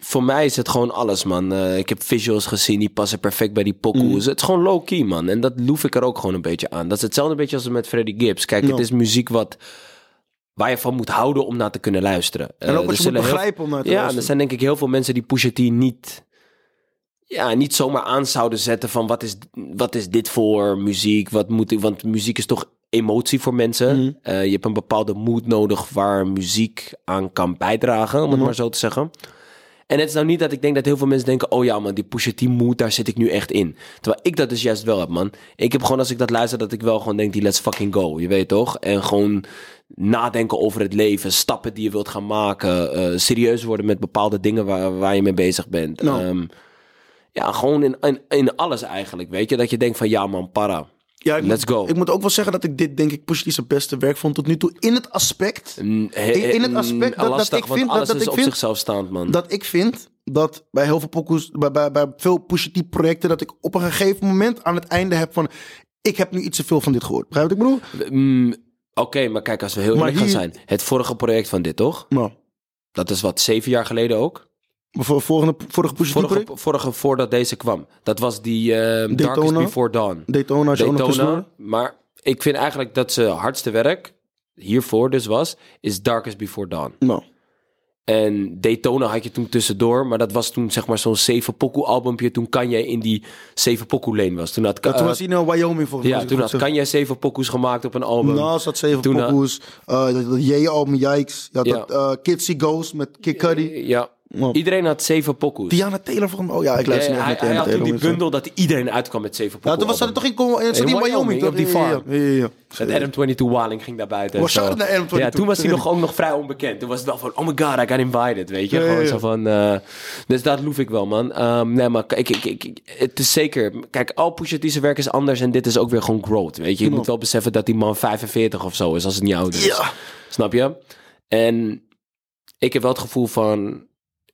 voor mij is het gewoon alles, man. Uh, ik heb visuals gezien, die passen perfect bij die pokoes. Mm. Het is gewoon low-key, man. En dat loef ik er ook gewoon een beetje aan. Dat is hetzelfde beetje als met Freddie Gibbs. Kijk, no. Het is muziek wat... waar je van moet houden om naar te kunnen luisteren. En ook als je moet begrijpen om naar te luisteren. Ja, er zijn denk ik heel veel mensen die Pusha T niet... ja, niet zomaar aan zouden zetten van... wat is, wat is dit voor muziek? Wat moet ik, want muziek is toch emotie voor mensen. Mm. Uh, je hebt een bepaalde mood nodig... waar muziek aan kan bijdragen, om mm-hmm. het maar zo te zeggen. En het is nou niet dat ik denk dat heel veel mensen denken... oh ja, man, die Pusha T mood, daar zit ik nu echt in. Terwijl ik dat dus juist wel heb, man. Ik heb gewoon, als ik dat luister, dat ik wel gewoon denk... die let's fucking go, je weet toch? En gewoon... nadenken over het leven, stappen die je wilt gaan maken, uh, serieus worden met bepaalde dingen waar, waar je mee bezig bent. No. Um, ja, gewoon in, in, in alles eigenlijk, weet je? Dat je denkt van, ja man, para. Ja, ik Let's moet, go. Ik moet ook wel zeggen dat ik dit, denk ik, Pusha T zijn beste werk vond tot nu toe. In het aspect... Mm, he, he, in het aspect mm, dat, lastig, dat ik vind... alles dat, dat is ik op vind, zichzelf staand, man. Dat ik vind dat bij heel veel pokus, bij, bij, bij veel Pusha T projecten... dat ik op een gegeven moment aan het einde heb van... ik heb nu iets te veel van dit gehoord. Begrijp je wat ik bedoel? Mm, Oké, okay, maar kijk, als we heel eerlijk hier... gaan zijn. Het vorige project van dit, toch? Nou. Dat is wat, zeven jaar geleden ook? Voor, vorige vorige Pusha T vorige, vorige voordat deze kwam. Dat was die uh, Darkest Before Dawn. Daytona. Daytona. Maar ik vind eigenlijk dat ze hardste werk, hiervoor dus was, is Darkest Before Dawn. Nou. En Daytona had je toen tussendoor, maar dat was toen zeg maar zo'n zeven pokoe albumpje. Toen Kanye in die zeven pokoe lane was. Toen had ja, toen was hij in Wyoming volgens ja, mij. Ja, toen had Kanye zeven pokoes gemaakt op een album. Nou, ze had zeven pokoes. Had... Uh, dat J-album, Yikes. Je had ja. dat uh, Kidsy Ghost met Kid Cudi. Ja. Oh. Iedereen had zeven pokoes. Diana Taylor van... Oh ja, ik luister nee, niet hij, hij had toen die bundel dat iedereen uitkwam met zeven pokoes. Ja, toen was dat toch in, in, in, in Wyoming, Wyoming toch? Op die farm. Ja, ja, ja, ja. Dat Adam twenty-two Waling ging daar buiten. Oh, shout out naar Adam twenty-two. Ja, toen was hij nog, ook nog vrij onbekend. Toen was het wel van... oh my god, I got invited, weet je. Ja, gewoon ja, ja. Zo van... Uh, dus dat loef ik wel, man. Um, nee, maar ik, ik, ik, het is zeker... Kijk, al Pusha T zijn werk is anders... en dit is ook weer gewoon growth, weet je. Je no. moet wel beseffen dat die man vijfenveertig of zo is... als het niet ouder is. Ja. Snap je? En ik heb wel het gevoel van...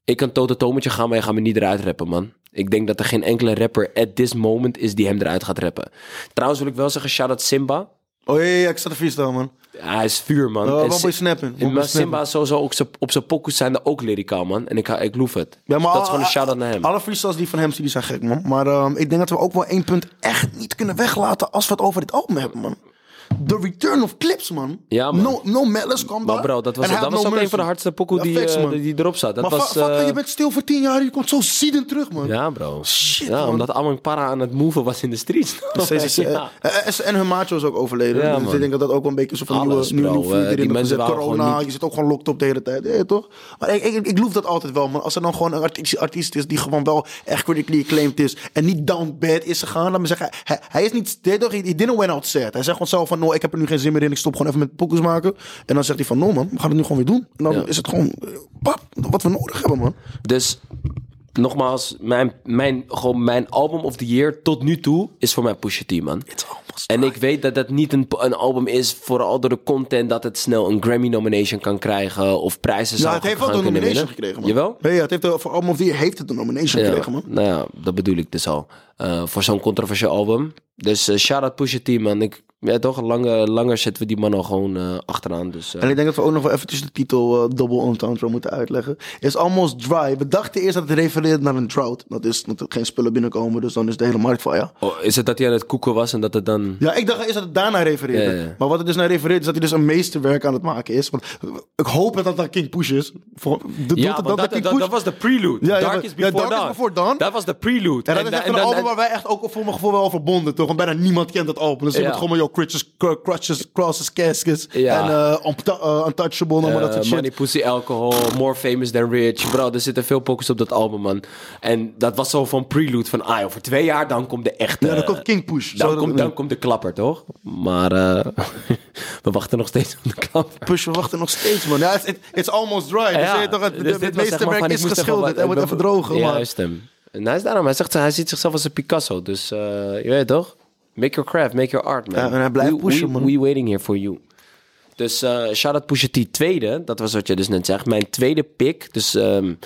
ik kan tot het tommetje gaan, maar je gaat me niet eruit rappen, man. Ik denk dat er geen enkele rapper at this moment is die hem eruit gaat rappen. Trouwens wil ik wel zeggen, shout-out Simba. Oh ja, ja, ik zat er freestyle, man. Ja, hij is vuur, man. Uh, wat moet je snappen? Maar snappen. Simba sowieso ook op zijn pokus zijn er ook lyricaal, man. En ik, ik loef het. Ja, maar dat al, is gewoon een shout-out naar hem. Alle freestyles die van hem die zijn gek, man. Maar uh, ik denk dat we ook wel één punt echt niet kunnen weglaten als we het over dit album hebben, man. The Return of Clips, man. Ja, man. No, no Malice kwam daar. Maar bro, dat was, dat was no ook mercy. Een van de hardste pokoe die, uh, die erop zat. Dat maar was, va- va- uh... je bent stil voor tien jaar, je komt zo ziedend terug, man. Ja, bro. Shit, ja, man. Omdat Amon Para aan het moven was in de streets. Ja. En hun maatje was ook overleden. Ja, dus ik denk dat dat ook wel een beetje zo van alles, nieuwe, nieuwe, nieuwe uh, die mensen zit corona, je zit ook gewoon locked op de hele tijd. Hey, toch? Maar ik, ik, ik loof dat altijd wel, man. Als er dan gewoon een artiest, artiest is die gewoon wel echt critically acclaimed is en niet down bad is gegaan, laat me zeggen, hij, hij is niet, hij didn't went out sad. Hij zegt gewoon zelf van, no, ik heb er nu geen zin meer in, ik stop gewoon even met pokus maken. En dan zegt hij van, no man, we gaan het nu gewoon weer doen. En dan ja. is het gewoon, pap, wat we nodig hebben, man. Dus, nogmaals, mijn, mijn, gewoon mijn album of the year tot nu toe is voor mij Pusha T, man. En ik weet dat dat niet een, een album is, vooral door de content, dat het snel een Grammy-nomination kan krijgen of prijzen zou gaan kunnen winnen. Ja, het heeft wel een nomination gekregen, man. Jawel? Nee, ja, het heeft wel, voor album of the year heeft het een nomination ja, gekregen, man. Nou ja, dat bedoel ik dus al. Uh, voor zo'n controversieel album. Dus uh, shout-out Pusha T, man. Ik, ja, toch, langer, langer zetten we die man al gewoon uh, achteraan. Dus, uh. En ik denk dat we ook nog wel eventjes de titel uh, Double Entendre moeten uitleggen. Is almost dry. We dachten eerst dat het refereert naar een drought. Dat is dat er geen spullen binnenkomen, dus dan is de hele markt van ja. Oh, is het dat hij aan het koeken was en dat het dan... Ja, ik dacht eerst dat het daarna refereerde. Ja, ja. Maar wat het dus naar refereert is dat hij dus een meesterwerk aan het maken is. Want ik hoop dat dat dan King Push is. Voor, de, ja, want dat, dat, dat, dat, dat was de prelude. Ja, Dark, ja, is, before ja, Dark is Before Dawn. Dat was de prelude. En dat en, is echt en, een en, album en, waar wij echt ook voor mijn gevoel wel verbonden. Toch? Want bijna niemand kent dat album. Dus ja. je moet gewoon maar jouw crutches, crutches, crosses, caskets. Ja. En uh, unta- uh, untouchable, uh, maar dat soort shit. Money, pussy, alcohol, more famous than rich. Bro, er zitten veel focus op dat album, man. En dat was zo van prelude van, ah, over twee jaar dan komt de echte... Ja, dan komt King Push. Dan, dan, komt, dan komt de klapper, toch? Maar uh, we wachten nog steeds op de klapper. Push, we wachten nog steeds, man. Ja, it's, it, it's almost dry. Ja, dus je toch, het dus het, het meeste werk is geschilderd en wordt even droog. Ja, juist hem. En hij is daarom, hij zegt, hij ziet zichzelf als een Picasso. Dus uh, je weet toch? Make your craft, make your art, man. Ja, en hij blijft we, pushen, we, man. We waiting here for you. Dus uh, shout-out Pusha T. Tweede, dat was wat je dus net zegt. Mijn tweede pick, dus um,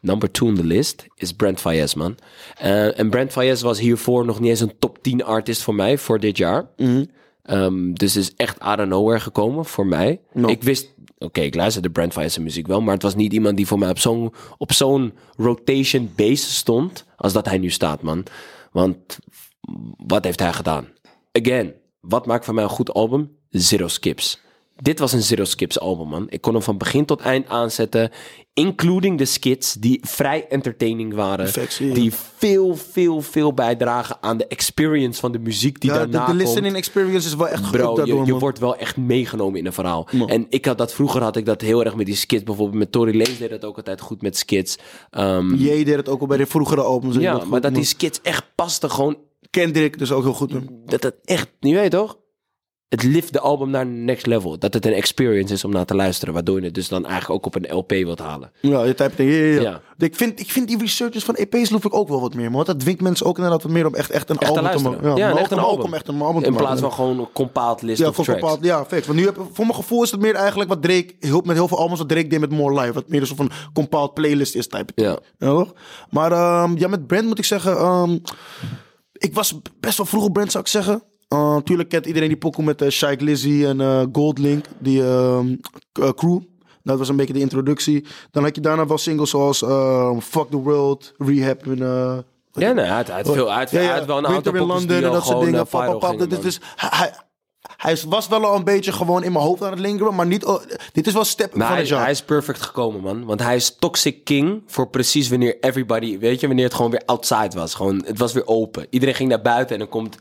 number two on the list, is Brent Faiyaz, man. Uh, en Brent Faiyaz was hiervoor nog niet eens een top tien artist voor mij, voor dit jaar. Mm-hmm. Um, dus is echt out of nowhere gekomen, voor mij. No. Ik wist... Oké, okay, ik luisterde Brent Faiyaz' muziek wel, maar het was niet iemand die voor mij op zo'n, op zo'n rotation base stond, als dat hij nu staat, man. Want... wat heeft hij gedaan? Again, wat maakt van mij een goed album? Zero skips. Dit was een zero skips album, man. Ik kon hem van begin tot eind aanzetten. Including de skits die vrij entertaining waren. Perfect, yeah. Die veel, veel, veel bijdragen aan de experience van de muziek die ja, daarna de, de komt. De listening experience is wel echt goed daardoor, je, je wordt wel echt meegenomen in een verhaal. Man. En ik had dat vroeger had ik dat heel erg met die skits. Bijvoorbeeld met Tory Lanez deed dat ook altijd goed met skits. Um, Jij deed het ook al bij de vroegere albums. Ja, dat maar goed, dat man. Die skits echt pasten gewoon. Kendrick, dus ook heel goed. Dat het echt, je weet toch? Het lift de album naar next level. Dat het een experience is om naar te luisteren. Waardoor je het dus dan eigenlijk ook op een L P wilt halen. Ja, je typt yeah, yeah. ja. Ik vind, ik vind die researches van E P's loef ik ook wel wat meer. Want dat dwingt mensen ook inderdaad wat meer om echt, echt een echt album te maken. Ja, ja maar echt een album. Om echt een album te in plaats maken. Van gewoon een compiled list ja, of tracks. Compiled, ja, facts. Want nu heb, voor mijn gevoel is het meer eigenlijk wat Drake... Heel, met heel veel albums wat Drake deed met More Life. Wat meer dus een compiled playlist is type. Ja. Ja, maar um, ja, met Brent moet ik zeggen... Um, ik was best wel vroeg op Brent, zou ik zeggen. Uh, tuurlijk kent iedereen die pokoe met uh, Sheik Lizzy en uh, Goldlink, die uh, uh, crew. Dat was een beetje de introductie. Dan had je daarna wel singles zoals uh, Fuck the World, Rehab en... Uh, ja, nee, hij had, had, veel, had, ja, ja, had wel een aantal pokoes die al gewoon uh, viral gingen, man. Hij, hij was wel al een beetje gewoon in mijn hoofd aan het lingeren, maar niet... Uh, dit is wel step maar van hij, het genre. Hij is perfect gekomen, man. Want hij is Toxic King voor precies wanneer everybody... Weet je, wanneer het gewoon weer outside was. Gewoon, het was weer open. Iedereen ging naar buiten en dan komt...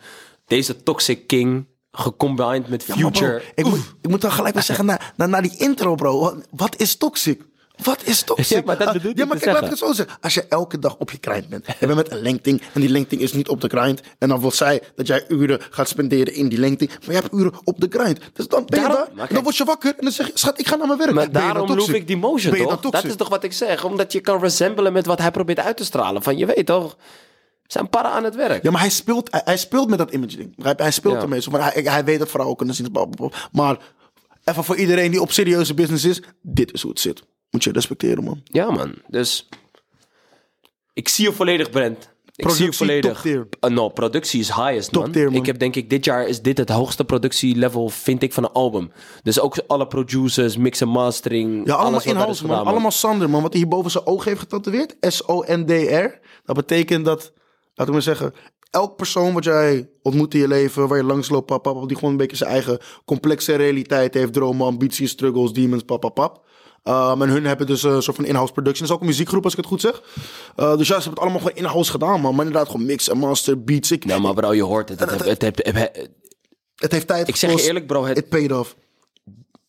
Deze Toxic King, gecombined met Future. Ja, bro, ik, moet, ik moet dan gelijk maar zeggen, na, na, na die intro, bro. Wat, wat is toxic? Wat is toxic? Ja, maar dat bedoel ik. Ja, maar kijk, laat ik het zo zeggen. Als je elke dag op je grind bent. Je bent met een lengting. En die lengting is niet op de grind. En dan wil zij dat jij uren gaat spenderen in die lengting. Maar je hebt uren op de grind. Dus dan ben je daarom, daar. Dan word je wakker. En dan zeg je, schat, ik ga naar mijn werk. Maar daarom loop ik die motion, toch? Dat is toch wat ik zeg? Omdat je kan resemblen met wat hij probeert uit te stralen. Van, je weet toch... Zijn para aan het werk. Ja, maar hij speelt, hij, hij speelt met dat image-ding. Hij, hij speelt ja. ermee. Maar hij, hij weet dat vrouwen kunnen zien. Maar even voor iedereen die op serieuze business is. Dit is hoe het zit. Moet je respecteren, man. Ja, man. Dus ik zie je volledig, Brent. Ik productie, zie je volledig. Uh, no, productie is highest, man. Tier, man. Ik heb denk ik, dit jaar is dit het hoogste productielevel, vind ik, van een album. Dus ook alle producers, mix en mastering. Ja, allemaal in-house, man. Gedaan, allemaal Sander, man. Wat hij hier boven zijn oog heeft getatoeëerd. S O N D R. Dat betekent dat... Laat ik maar zeggen, elk persoon wat jij ontmoet in je leven, waar je langs loopt, pap, pap, die gewoon een beetje zijn eigen complexe realiteit heeft, dromen, ambities, struggles, demons, pap, pap, pap. Um, en hun hebben dus een soort van in-house production. Dat is ook een muziekgroep, als ik het goed zeg. Uh, dus ja, ze hebben het allemaal gewoon in-house gedaan, man. Maar inderdaad, gewoon mix en master, beats. Ik... Nou, maar bro, je hoort het. Het, het, het, het, het, het, het heeft tijd. Ik zeg je eerlijk, bro. Het paid off.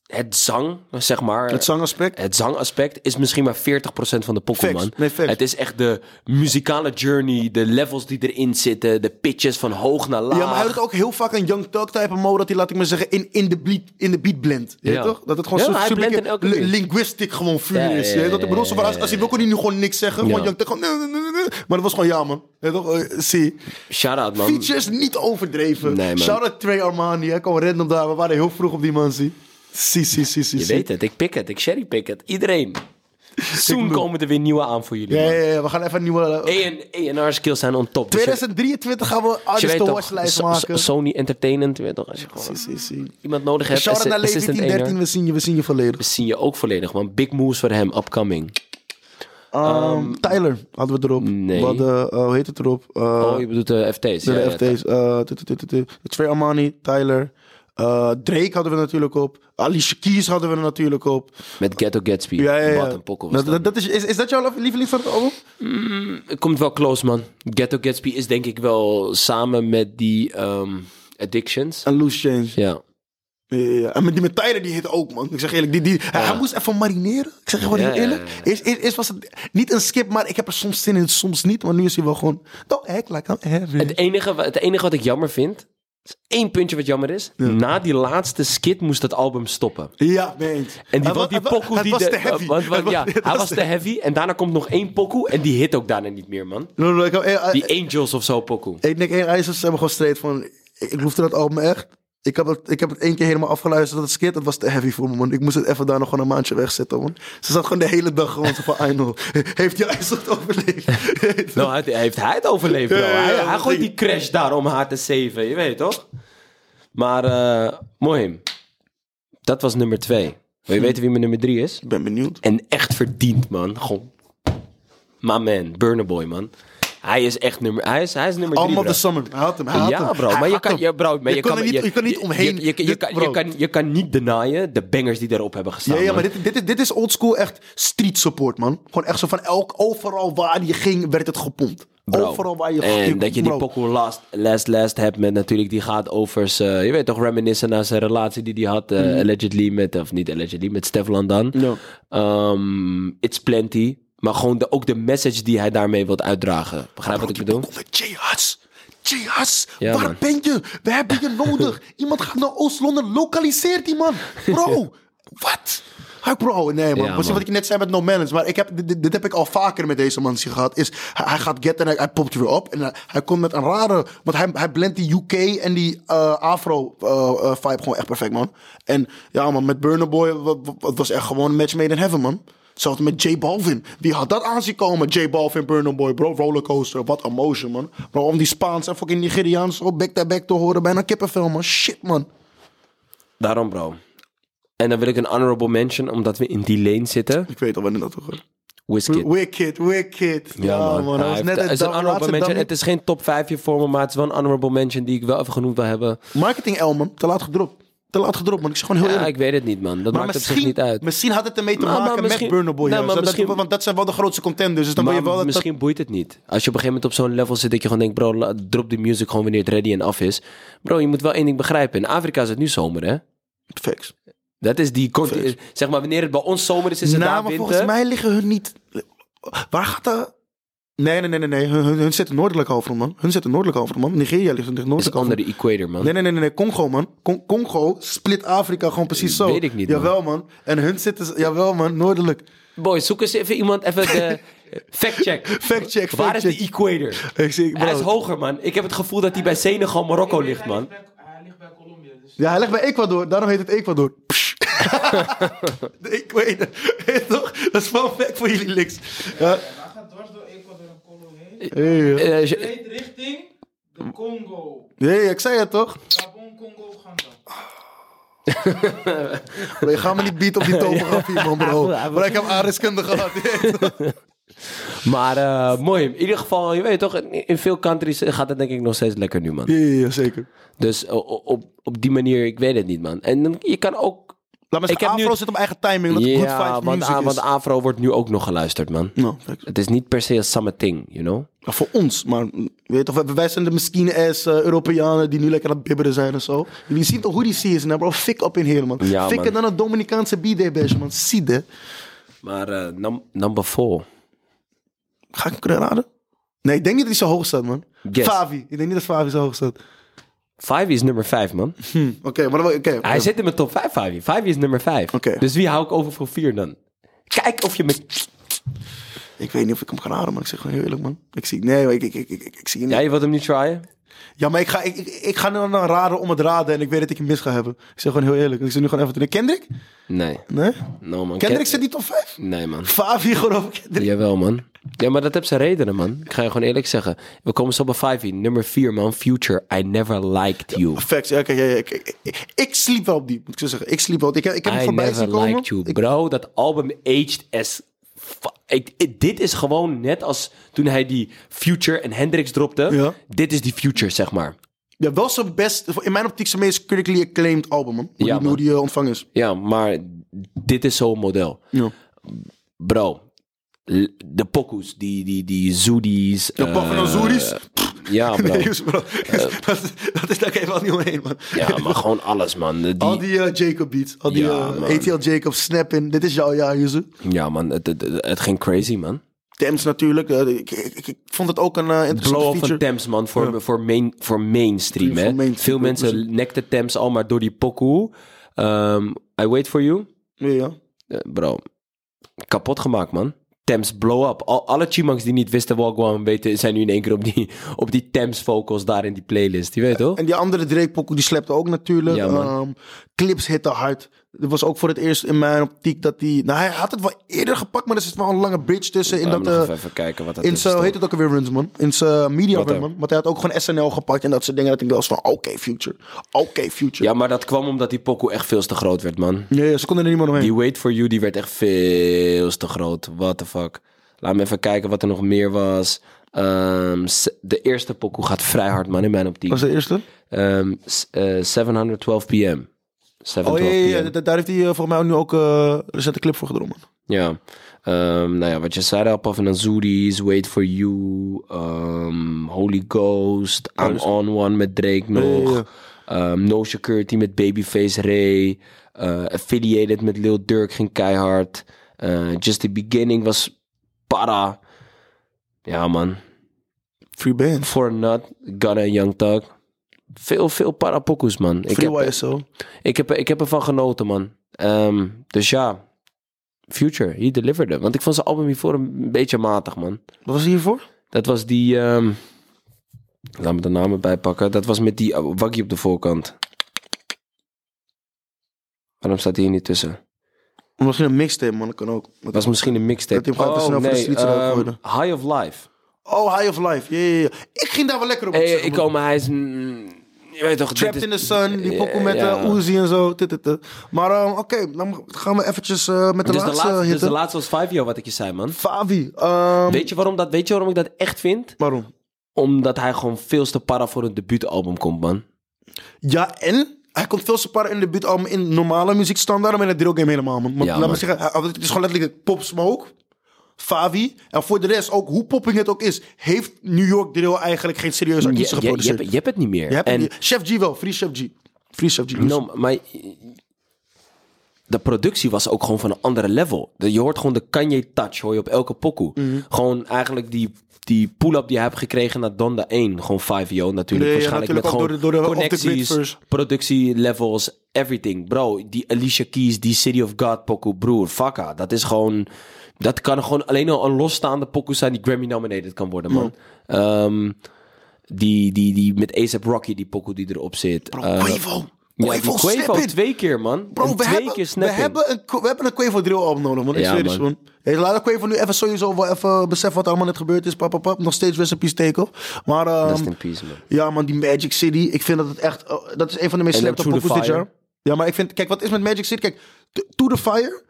Het zang, zeg maar. Het zangaspect? Het zangaspect is misschien maar veertig procent van de Pokémon. Nee, het is echt de muzikale journey, de levels die erin zitten, de pitches van hoog naar laag. Ja, maar hij doet ook heel vaak een Young Thug type mode dat hij, laat ik maar zeggen, in, in, de, bleed, in de beat blend. Je ja. weet toch? Dat het gewoon ja, super li- linguistic gewoon vuur ja, is. Ja, ja, ja, dat ik bedoel, ja, ja, ja. Als, als hij wil, kon hij nu gewoon niks zeggen. Ja. Gewoon Young Thug, gewoon... Maar dat was gewoon ja, man. Je weet toch? See. Shout-out, man. Features niet overdreven. Nee, shout-out Trey Armani. Hij kwam random daar. We waren heel vroeg op die man, zie. Si, si, si, si, je si. weet het, ik pik het, ik sherrypik het. Iedereen. Soon komen er weer nieuwe aan voor jullie. Ja, ja, ja, we gaan even nieuwe... A en R skills zijn on top. twintig drieëntwintig gaan we artist to watch lijst maken. Sony Entertainment, weet toch? Als je gewoon si, si, si. iemand nodig hebt. Shout-out naar Levi, we zien je, we zien je volledig. We zien je ook volledig, man. Big moves voor hem, upcoming. Um, um, Tyler hadden we erop. Nee. We hadden, uh, hoe heet het erop? Uh, oh, je bedoelt de F T's. De, ja, de F T's. Uh, Trey Armani, Tyler... Uh, Drake hadden we natuurlijk op. Alicia Keys hadden we er natuurlijk op. Met Ghetto Gatsby. Ja, ja, ja. Wat een pokkel was dat, dat is, is, is dat jouw lieveling van het album? Mm, het komt wel close, man. Ghetto Gatsby is denk ik wel samen met die um, Addictions. En Loose Change. Ja. Ja, ja. En met die met Tyler, die hit ook, man. Ik zeg eerlijk, die, die, ja. hij moest even marineren. Ik zeg gewoon ja, eerlijk. Eerst, eerst, eerst was het niet een skip, maar ik heb er soms zin in, soms niet. Maar nu is hij wel gewoon... Don't act like I'm having. Het enige, het enige wat ik jammer vind... Eén puntje wat jammer is. Ja. Na die laatste skit moest dat album stoppen. Ja, nee. En die, want die pokoe... Het die was de, te heavy. Want, want, was, ja, hij was, was te heavy. En daarna komt nog één pokoe. En die hit ook daarna niet meer, man. No, no, no, I, die I, Angels of zo pokoe. Ik denk, hey, ze hebben gewoon straight van... Ik hoefde dat album echt. Ik heb het, ik heb het één keer helemaal afgeluisterd. Dat skit, dat was te heavy voor me, man. Ik moest het even daar nog gewoon een maandje wegzetten, man. Ze zat gewoon de hele dag gewoon zo van... I know. Heeft die IJssel het overleefd? nou, hij, heeft hij het overleefd, bro? Ja, ja, ja, hij ja, hij gooit die crash daar om haar te zeven. Je weet toch? Maar, uh, mooi. Dat was nummer twee. Wil je hm. weten wie mijn nummer drie is? Ik ben benieuwd. En echt verdiend, man. Gewoon. My man. Burna Boy, man. Hij is echt nummer... Hij is, hij is nummer drie, bro. Allemaal de summer. Hij had hem. Hij had ja, hem. bro. Maar je kan, je, bro, maar je, je kan, kan niet, je, je kan niet omheen... Je, je, je, je, kan, je, kan, je kan niet denyen de bangers die daarop hebben gestaan. Ja, ja maar dit, dit, dit is oldschool echt street support, man. Gewoon echt zo van elk... Overal waar je ging, werd het gepompt. Bro. Overal waar je ging. En ging, dat je die pokoe last, last, last hebt met natuurlijk... Die gaat over zijn... Je weet toch, reminiscen naar zijn relatie die hij had. Uh, mm. Allegedly met... Of niet allegedly, met Stef Landan. No. Um, It's Plenty... Maar gewoon de, ook de message die hij daarmee wil uitdragen. Begrijp wat ik bedoel? Jihad! Jihad! Ja, waar man. ben je? We hebben je nodig. Iemand gaat naar Oost-Londen. Lokaliseer die man. Bro, wat? Hi bro, nee man. Ja, man. Wat ik net zei met No Manage. Maar ik heb, dit, dit heb ik al vaker met deze man gehad. Is, hij, hij gaat get en hij, hij popt er weer op. En hij, hij komt met een rare... Want hij, hij blendt die U K en die uh, afro uh, uh, vibe gewoon echt perfect, man. En ja man, met Burna Boy... Het was echt gewoon een match made in heaven, man. Zelfs met J Balvin. Wie had dat aanzien komen? J Balvin, Burna Boy, bro. Rollercoaster. Wat emotion, man. Bro, om die Spaans en fucking Nigeriaans op back-to-back te horen. Bijna kippenvel, man. Shit, man. Daarom, bro. En dan wil ik een honorable mention, omdat we in die lane zitten. Ik weet al wanneer dat hoor. Wizkid. Wicked, Wicked. Ja, ja man. man. Ja, het, net het is een honorable mention. Het is geen top vijfje voor me, maar het is wel een honorable mention die ik wel even genoemd wil hebben. Marketing L, man. Te laat gedropt. Te laat gedropt, man. Ik zeg gewoon heel ja, eerlijk. Ik weet het niet, man. Dat maar maakt op zich niet uit. Misschien had het ermee te maar, maken maar met Burna Boy. Nou, maar dat, want dat zijn wel de grootste contenders. Dus dan maar, je wel dat, misschien dat... boeit het niet. Als je op een gegeven moment op zo'n level zit... dat je gewoon denkt, bro, la, drop die music gewoon wanneer het ready en af is. Bro, je moet wel één ding begrijpen. In Afrika is het nu zomer, hè? Facts. Dat is die... Conti- zeg maar, wanneer het bij ons zomer is, is het nou, daar maar winter. Volgens mij liggen hun niet... Waar gaat dat... Nee, nee, nee, nee, nee. Hun, hun, hun zitten noordelijk over, man. Hun zitten noordelijk over, man. Nigeria ligt noordelijk over. Onder de equator, man. Nee, nee, nee, nee. Congo, man. Con- Congo split Afrika gewoon precies zo. Weet ik niet, jawel, man. man. En hun zitten... Jawel, man. Noordelijk. Boy, zoek eens even iemand even de... Fact-check. Fact-check. Waar fact-check. Is de equator? Ik zie, hij is hoger, man. Ik heb het gevoel dat hij bij Senegal, Marokko ligt, man. Hij ligt bij, hij ligt bij Colombia. Dus... Ja, hij ligt bij Ecuador. Daarom heet het Ecuador. Ik weet het. Toch? Dat is wel fact voor jullie, Lix. Ja. Hey, uh, richting de Congo. Nee, hey, ik zei het toch? Gabon, Congo, Uganda. Je gaat me niet bieten op die topografie, man, bro. Maar ik heb aardrijkskunde gehad. Maar uh, mooi. In ieder geval, je weet toch, in veel countries gaat het denk ik nog steeds lekker nu, man. Ja, ja, ja, zeker. Dus op, op die manier, ik weet het niet, man. En dan, je kan ook... Laat maar zeggen, Afro nu... zit op eigen timing. Dat ja, good want, a, want Afro wordt nu ook nog geluisterd, man. No, het is niet per se een summer thing, you know? Ja, voor ons, maar weet toch, wij zijn de miskine ass uh, Europeanen die nu lekker aan het bibberen zijn en zo. Jullie zien toch hoe die season hebben, bro? Fik op in heel, man. Ja, fikken dan het Dominicaanse B D-bash, man. Zie de. Maar uh, num- number four. Ga ik hem kunnen raden? Nee, ik denk niet dat hij zo hoog staat, man. Yes. Favi. Ik denk niet dat Favi zo hoog staat. Favi is nummer vijf, man. Hm, Oké, okay, maar... Okay, hij zit in mijn top vijf, Favi. Favi is nummer vijf. Okay. Dus wie hou ik over voor vier dan? Kijk of je me... Ik weet niet of ik hem ga raden, man. Ik zeg gewoon heel eerlijk, man. Ik zie... Nee, ik, ik, ik, ik, ik zie hem niet. Ja, je wilt hem niet tryen? Ja, maar ik ga, ik, ik, ik ga nu naar raden om het raden en ik weet dat ik hem mis ga hebben. Ik zeg gewoon heel eerlijk. Ik zeg nu gewoon even... Doen. Kendrick? Nee. Nee? No, man. Kendrick Ken... zit niet top vijf? Nee, man. Favi gewoon over Kendrick? Jawel, man. Ja, maar dat heeft zijn redenen, man. Ik ga je gewoon eerlijk zeggen. We komen zo bij Favi. Nummer vier, man. Future, I never liked you. Facts. Ja, kijk, ja, ja, ik, ik, ik, ik sliep wel op die. Moet ik zo zeggen. Ik sliep wel op die. Ik, ik heb hem voorbij zien komen. I never liked you. Bro, dat album aged as... Ik, ik, dit is gewoon net als toen hij die Future en Hendrix dropte. Ja. Dit is die Future, zeg maar. Ja, wel zijn best... In mijn optiek zijn meest critically acclaimed album, man. Hoe ja, die, die uh, ontvangen is. Ja, maar dit is zo'n model. Ja. Bro... De pokoes, die, die, die zoedies. De Buffalo uh, zoedies? Ja, bro. Nee, bro. Uh, dat, dat is daar helemaal niet omheen, man. Ja, maar gewoon alles, man. Die... Al die uh, Jacob beats. Al die ja, uh, A T L Jacob, Snap in. Dit is jouw jaar, Yuzu. Ja, man. Het, het, het ging crazy, man. Thames natuurlijk. Uh, ik, ik, ik vond het ook een uh, interessante blow feature. Blow van Thames, man. Voor, ja. voor, main, voor mainstream, hè. Main Veel mensen nekten Thames al maar door die pokoe. Um, I Wait For You. Ja, ja. Uh, bro. Kapot gemaakt, man. Thames blow up. Al, alle chimangs die niet wisten wat gewoon weten, zijn nu in één keer op die, op die Thames vocals daar in die playlist. Je weet toch? En die andere Drake pokoe die slepte ook natuurlijk. Ja, um, clips hitten hard. Dat was ook voor het eerst in mijn optiek dat hij... Nou, hij had het wel eerder gepakt, maar er zit wel een lange bridge tussen. In dat, uh, even, even kijken wat dat in is. In heet het ook weer runs, man. In zijn media run, man. Want hij had ook gewoon S N L gepakt en dat soort dingen. Dat ik dacht van, oké, okay, Future. Oké, okay, Future. Ja, maar dat kwam omdat die pokoe echt veel te groot werd, man. Nee, ja, ze konden er niet meer omheen. Die Wait For You, die werd echt veel te groot. What the fuck. Laat me even kijken wat er nog meer was. Um, de eerste pokoe gaat vrij hard, man, in mijn optiek. Wat was de eerste? Um, uh, seven twelve p.m. Oh ja, ja, ja, daar heeft hij uh, voor mij nu ook uh, recent een clip voor gedrongen. Ja, um, nou ja, wat je zei daar, Puff en Azuris, Wait For You, um, Holy Ghost, I'm oh, On One met Drake nog, ja, ja. Um, No Security met Babyface Ray, uh, Affiliated met Lil Durk ging keihard, uh, Just The Beginning was para. Ja, man. Free Band. For Nut, Gunna en Young Thug. Veel, veel parapokoes, man. Ik heb, Y S O. Ik, heb, ik heb ervan genoten, man. Um, dus ja, Future, he delivered it. Want ik vond zijn album hiervoor een beetje matig, man. Wat was hiervoor? Dat was die... Um, laat me de namen bijpakken. Dat was met die uh, waggie op de voorkant. Waarom staat hij hier niet tussen? Misschien een mixtape, man. Dat kan ook. Dat was misschien een mixtape. Dat oh, nee. Um, High of Life. Oh, High of Life. Ja, ja, ja. Ik ging daar wel lekker op. Hey, ik kom, maar hij is... Mm, je weet toch, Trapped in the Sun, die pokoe met ja, uh, Uzi en zo. Dit, dit, dit. Maar uh, oké, okay, dan gaan we eventjes uh, met de dus laatste de laat, Dus de laatste was Favi, wat ik je zei, man. Favi. Um... Weet je waarom dat? Weet je waarom ik dat echt vind? Waarom? Omdat hij gewoon veel te para voor een debuutalbum komt, man. Ja, en... Hij komt veel te para in een debuutalbum in normale muziekstandaarden, maar in de drill game helemaal, man. Maar, ja, laat man. me zeggen, het is gewoon letterlijk Pop Smoke... Favi. En voor de rest, ook hoe popping het ook is... heeft New York drill eigenlijk geen serieuze artiesten ja, geproduceerd. Je, je, je hebt het niet meer. En niet. Chef G wel. Free Chef G. Free Chef G. No, maar de productie was ook gewoon van een andere level. Je hoort gewoon de Kanye touch hoor je op elke pokoe. Mm-hmm. Gewoon eigenlijk die, die pull-up die hij heeft gekregen naar Donda één. Gewoon vijf yo natuurlijk. Nee, waarschijnlijk ja, natuurlijk met gewoon door de, door de, connecties, productielevels, everything. Bro, die Alicia Keys, die City of God pokoe, broer, fakka. Dat is gewoon... Dat kan gewoon alleen al een losstaande pokoe zijn die Grammy-nominated kan worden, man. Ja. Um, die, die, die met A$AP Rocky, die pokoe die erop zit. Bro, uh, Quavo. Quavo, ja, Quavo twee keer, man. Bro, en we, twee hebben, keer we, hebben een, we hebben een Quavo drill album nodig, man. Ik ja, serieus, man. Hey, laat Quavo nu even sowieso wel even beseffen wat er allemaal net gebeurd is. Pap, pap, pap. Nog steeds rest in peace, take-off. Maar, um, rest in peace, man. Ja, man, die Magic City. Ik vind dat het echt... Uh, dat is een van de meest slechte pokoes dit jaar. Ja, maar ik vind... Kijk, wat is met Magic City? Kijk, To The Fire...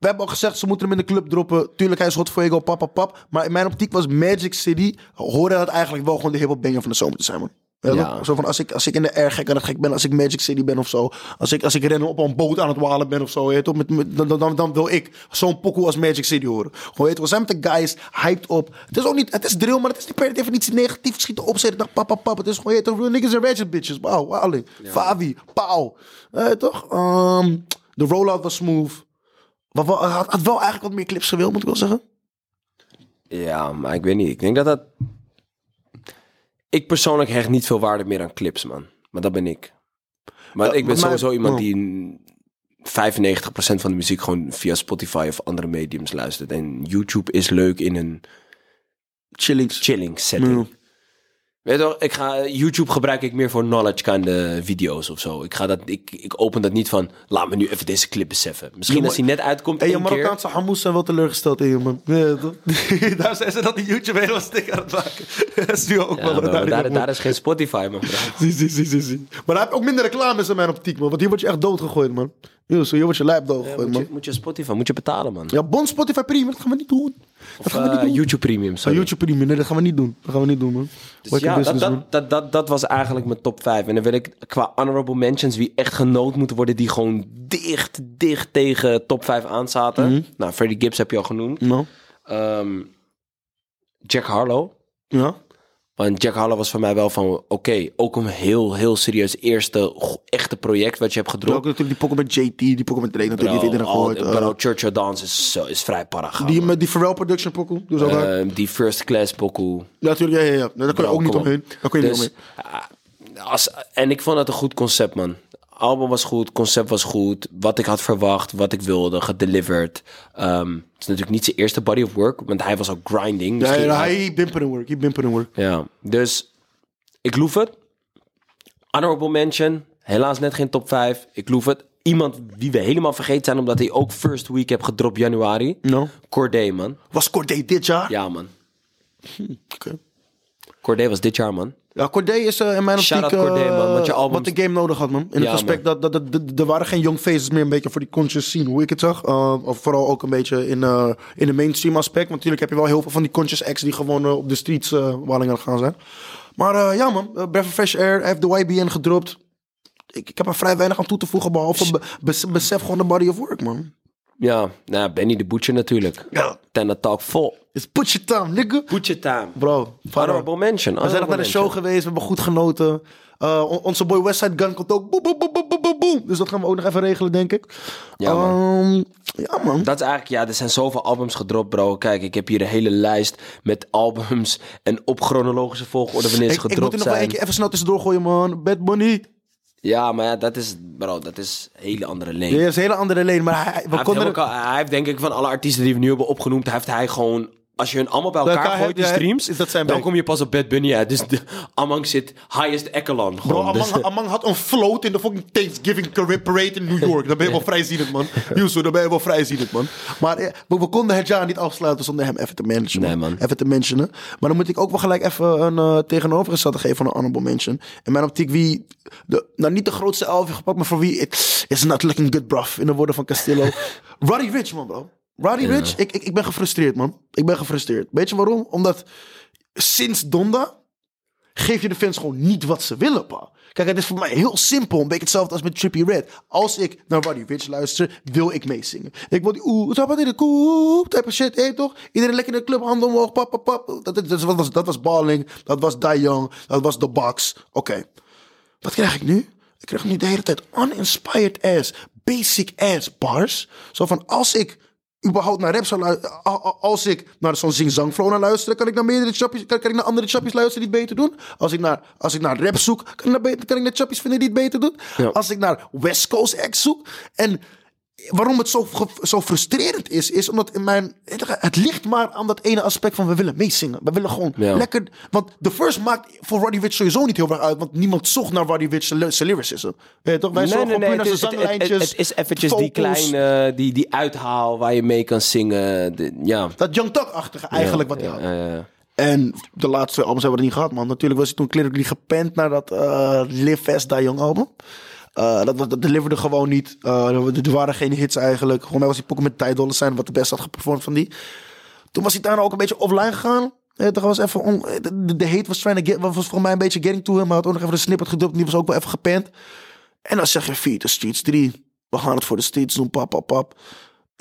We hebben al gezegd, ze moeten hem in de club droppen. Tuurlijk, hij is hot fuego, papa, pap. Maar in mijn optiek was Magic City... hoorde dat eigenlijk wel gewoon de hiphop banger van de zomer te zijn, man. Ja. Zo van, als ik, als ik in de air gek aan het gek ben... als ik Magic City ben of zo... als ik, als ik rennen op een boot aan het walen ben of zo... Heet, met, met, dan, dan, dan wil ik zo'n pokoe als Magic City horen. Gewoon, heet, we zijn met de guys, hyped op. Het is ook niet, het is drill, maar het is niet per definitie negatief. Schieten opzetten, dag, papa, pap. Het is gewoon, heet, real niggas en ratchet bitches. Wow, alleen. Ja. Favi, pauw. Eh, toch? Um, de rollout was smooth. Wat, wat, had, had wel eigenlijk wat meer clips gewild, moet ik wel zeggen. Ja, maar ik weet niet. Ik denk dat dat... Ik persoonlijk hecht niet veel waarde meer aan clips, man. Maar dat ben ik. Maar ja, ik ben maar sowieso mij... iemand die vijfennegentig procent van de muziek gewoon via Spotify of andere mediums luistert. En YouTube is leuk in een... Chilling, chilling setting. Ja. Weet je wel, ik ga, YouTube gebruik ik meer voor knowledge kind video's of zo. Ik, ga dat, ik, ik open dat niet van, laat me nu even deze clip beseffen. Misschien ja, maar, als hij net uitkomt en één je Marokkaanse keer... hamous zijn wel teleurgesteld in je, man. Ja, daar zijn ze dat in YouTube helemaal stik aan het maken. Dat is nu ook ja, wel. Maar, daar, daar, daar is geen Spotify, man. zie, zie, zie, zie, zie. Maar daar heb je ook minder reclames in mijn optiek, man. Want hier word je echt doodgegooid, man. Yo, zo, hier word je lijp doodgegooid, ja, moet man. Je, moet je Spotify, moet je betalen, man. Ja, bon Spotify Premium, dat gaan we niet doen. Of, dat gaan we niet doen. Uh, YouTube Premium, sorry. Uh, YouTube Premium, nee, dat gaan we niet doen. Dat gaan we niet doen, man. Dus ja, business, dat, dat, dat, dat, dat was eigenlijk mijn top vijf. En dan wil ik qua honorable mentions... wie echt genood moeten worden... die gewoon dicht, dicht tegen top vijf aanzaten. Mm-hmm. Nou, Freddie Gibbs heb je al genoemd. No. Um, Jack Harlow. Ja. Want Jack Harlow was voor mij wel van... oké, okay, ook een heel, heel serieus eerste echte project... wat je hebt gedropt. Ook natuurlijk die Pokémon J T, die Pokémon Drake... natuurlijk die iedereen gehoord. Uh, bro, Churchill Dance is, uh, is vrij paragraaf. Die met die Pharrell Production pokoe. Dus uh, die First Class pokoe. Ja, natuurlijk. Ja, ja, ja. Nee, daar kun je ook niet omheen. Daar kun je dus, niet omheen. Uh, als, en ik vond het een goed concept, man. Album was goed, concept was goed. Wat ik had verwacht, wat ik wilde, gedelivered. Um, het is natuurlijk niet zijn eerste body of work, want hij was al grinding. Ja, ja, hij bimper in work, hij bimper in work. Ja, dus ik loef het. Honorable mention, helaas net geen top vijf. Ik loef het. Iemand die we helemaal vergeten zijn, omdat hij ook first week heb gedropt januari. No. Corday, man. Was Corday dit jaar? Ja, man. Hm, Oké. Okay. Corday was dit jaar, man. Ja, Corday is uh, in mijn optiek Corday, uh, man, want je albums... wat de game nodig had, man. In ja, het aspect dat er dat, dat, dat waren geen young faces meer een beetje voor die conscious scene, hoe ik het zag. Uh, of vooral ook een beetje in, uh, in de mainstream aspect. Want natuurlijk heb je wel heel veel van die conscious acts die gewoon uh, op de streets uh, walling aan gaan zijn. Maar uh, ja, man. Uh, Breath of Fresh Air. Hij heeft de Y B N gedropt. Ik, ik heb er vrij weinig aan toe te voegen, behalve be, be, besef gewoon de body of work, man. Ja, nou, Benny de Butcher natuurlijk. Ja. Tenna Talk vol. It's Butcher Time, nigga. Butcher Time. Bro, honorable mention. We zijn nog naar de show geweest, we hebben goed genoten. Uh, on- onze boy Westside Gun komt ook. Boom, boom, boom, boom, boom, boom. Dus dat gaan we ook nog even regelen, denk ik. Ja, man. Um, ja, man. Dat is eigenlijk, ja, er zijn zoveel albums gedropt, bro. Kijk, ik heb hier een hele lijst met albums en op chronologische volgorde wanneer ze gedropt zijn. Ik moet er nog wel een keer even snel tussendoor gooien, man. Bad Bunny. Ja, maar ja, dat is, bro, dat is een hele andere lane. Ja, dat is een hele andere lane, maar hij... We hij, heeft er... al, hij heeft denk ik van alle artiesten die we nu hebben opgenoemd, heeft hij gewoon... Als je hun allemaal bij elkaar gooit, die streams, is dat zijn dan kom je pas op Bad Bunny uit. Dus de, Amang zit highest echelon. Bro, Amang, dus, Amang had een float in de fucking Thanksgiving Parade in New York. Dan ben je wel vrijzienend, man. Yusu, dan ben je wel vrijzienend, man. Maar ja, we, we konden het jaar niet afsluiten zonder hem even te mentionen. Nee, man. Even te mentionen. Maar dan moet ik ook wel gelijk even een uh, tegenovergestelde geven van een honorable mention. In mijn optiek wie... De, nou, niet de grootste elf heeft gepakt, maar voor wie... It is not looking good, bruv. In de woorden van Castillo. Roddy Ricch, man, bro. Roddy yeah. Ricch, ik, ik, ik ben gefrustreerd, man. Ik ben gefrustreerd. Weet je waarom? Omdat sinds Donda geef je de fans gewoon niet wat ze willen, pa. Kijk, het is voor mij heel simpel. Een beetje hetzelfde als met Trippie Redd. Als ik naar Roddy Ricch luister, wil ik meezingen. Ik wil die oeh, tap in de koe, type shit, hé toch? Iedereen lekker in de club, handen omhoog, pap, pap, pap. Dat, dat, was, dat was Balling, dat was Die Young, dat was The Box. Oké. Okay. Wat krijg ik nu? Ik krijg nu de hele tijd uninspired ass, basic ass bars. Zo van, als ik... überhaupt naar rap zou luisteren. Als ik naar zo'n zing-zang-flow naar luister, kan ik naar meerdere chappies, kan, kan ik naar andere chappies luisteren die het beter doen. Als ik naar, als ik naar rap zoek, kan ik naar, beter, kan ik naar chappies vinden die het beter doen. Ja. Als ik naar West Coast acts zoek. En waarom het zo, zo frustrerend is, is omdat in mijn... Het ligt maar aan dat ene aspect van we willen meezingen. We willen gewoon ja. lekker... Want de verse maakt voor Roddy Ricch sowieso niet heel erg uit, want niemand zocht naar Roddy Ricch zijn lyricism. Wij nee, zochten nee, nee, naar zijn zanglijntjes. Het, het, het is eventjes focus. Die kleine, die, die uithaal waar je mee kan zingen. De, ja. Dat Young Thug-achtige eigenlijk ja, wat hij ja, had. Ja, ja. En de laatste twee albums hebben we dat niet gehad, man. Natuurlijk was hij toen clearly gepend naar dat uh, Live Fast Die Young album. Uh, dat, dat deliverde gewoon niet. Uh, er waren geen hits eigenlijk. Volgens mij was die Pokémon Tidal zijn wat de beste had geperformed van die. Toen was hij daar ook een beetje offline gegaan. Ja, was even on... de, de hate was trying to get, was volgens mij een beetje getting to him. Maar had ook nog even een snippet gedubt. Die was ook wel even gepand. En dan zeg je, feed the streets drie. We gaan het voor de streets doen, pap, pap, pap.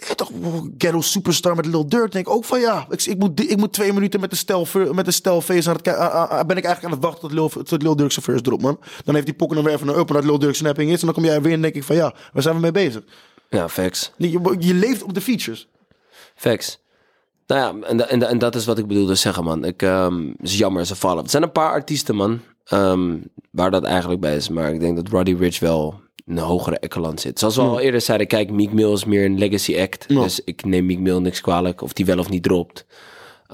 Ja, toch, ghetto superstar met Lil Durk. Denk ik ook van ja, ik, ik, moet, ik moet twee minuten met de stel, met de stel face aan het kijken. Ben ik eigenlijk aan het wachten tot Lil, tot Lil Durk zijn first drop, man. Dan heeft die pokken nog weer even een up omdat Lil Durk snapping is. En dan kom jij weer en denk ik van ja, waar zijn we mee bezig? Ja, facts. Je, je leeft op de features. Facts. Nou ja, en, en, en dat is wat ik bedoelde zeggen, man. Ik, um, het is jammer, ze vallen. Er zijn een paar artiesten, man, um, waar dat eigenlijk bij is. Maar ik denk dat Roddy Ricch wel in een hogere ekkeland zit. Zoals we ja. al eerder zeiden, kijk, Meek Mill is meer een legacy act. Ja. Dus ik neem Meek Mill niks kwalijk, of die wel of niet dropt.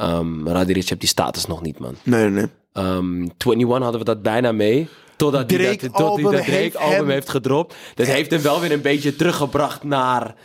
Um, Roddy Ricch heeft die status nog niet, man. Nee, nee. Um, eenentwintig hadden we dat bijna mee. Totdat Drake die dat, tot album, die dat Drake heeft, album hem... heeft gedropt. Dat heeft hem wel weer een beetje teruggebracht naar...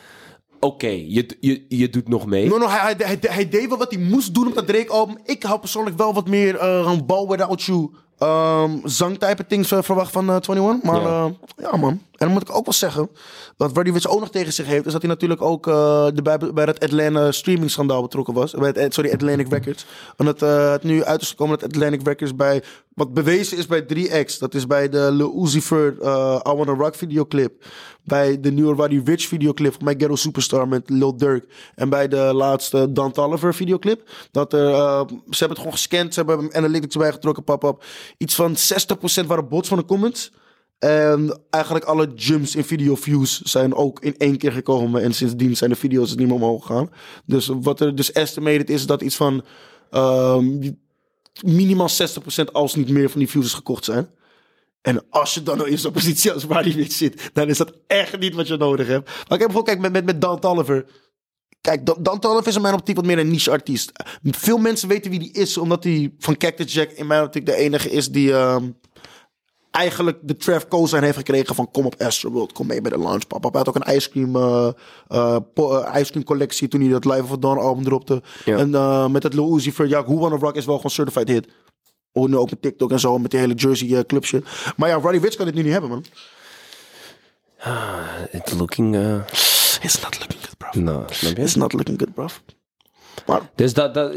Oké, okay, je, je, je doet nog mee. No, no, hij, hij, hij deed wel wat hij moest doen op dat Drake-album. Ik had persoonlijk wel wat meer uh, een ball without you um, zangtype things uh, verwacht van uh, eenentwintig. Maar ja. Uh, ja, man. En dan moet ik ook wel zeggen... wat Roddy Ricch ook nog tegen zich heeft... is dat hij natuurlijk ook uh, de, bij, bij dat Atlanta streaming-schandaal betrokken was. Bij het, sorry, Atlantic Records. Omdat uh, het nu uit is gekomen dat Atlantic Records bij... wat bewezen is bij drie X. Dat is bij de Lil Uzi Vert uh, I Wanna Rock videoclip. Bij de nieuwe Roddy Ricch videoclip van My Ghetto Superstar met Lil Durk. En bij de laatste Dan Tolliver videoclip. Dat er, uh, ze hebben het gewoon gescand. Ze hebben analytics bijgetrokken, pap, pap. Iets van zestig procent waren bots van de comments. En eigenlijk alle jumps in video views zijn ook in één keer gekomen. En sindsdien zijn de video's niet meer omhoog gegaan. Dus wat er dus estimated is, dat iets van... Um, minimaal zestig procent als niet meer van die views gekocht zijn. En als je dan nou in zo'n positie als Roddy Ricch zit, dan is dat echt niet wat je nodig hebt. Maar ik heb bijvoorbeeld, kijk, met, met, met Dan Tolliver. Kijk, Dan, Dan Tolliver is in mijn optiek wat meer een niche-artiest. Veel mensen weten wie die is, omdat hij van Cactus Jack in mijn optiek de enige is die... Uh, eigenlijk de Trav Co-sign heeft gekregen van... kom op Astroworld, kom mee bij de launch, papa. Hij had ook een ice cream, uh, uh, po- uh, ice cream collectie... toen hij dat Live on Dawn album dropte. Ja. En uh, met dat Lil Uzi Vert, ja, Who Wanna Rock is wel gewoon certified hit. Oh, nu ook met TikTok en zo, met die hele Jersey uh, clubje. Maar ja, Roddy Ricch kan dit nu niet hebben, man. Ah, it's looking... Uh... It's not looking good, bro. No, snap je? It's not looking good, bro. Maar... Dus dat, dat...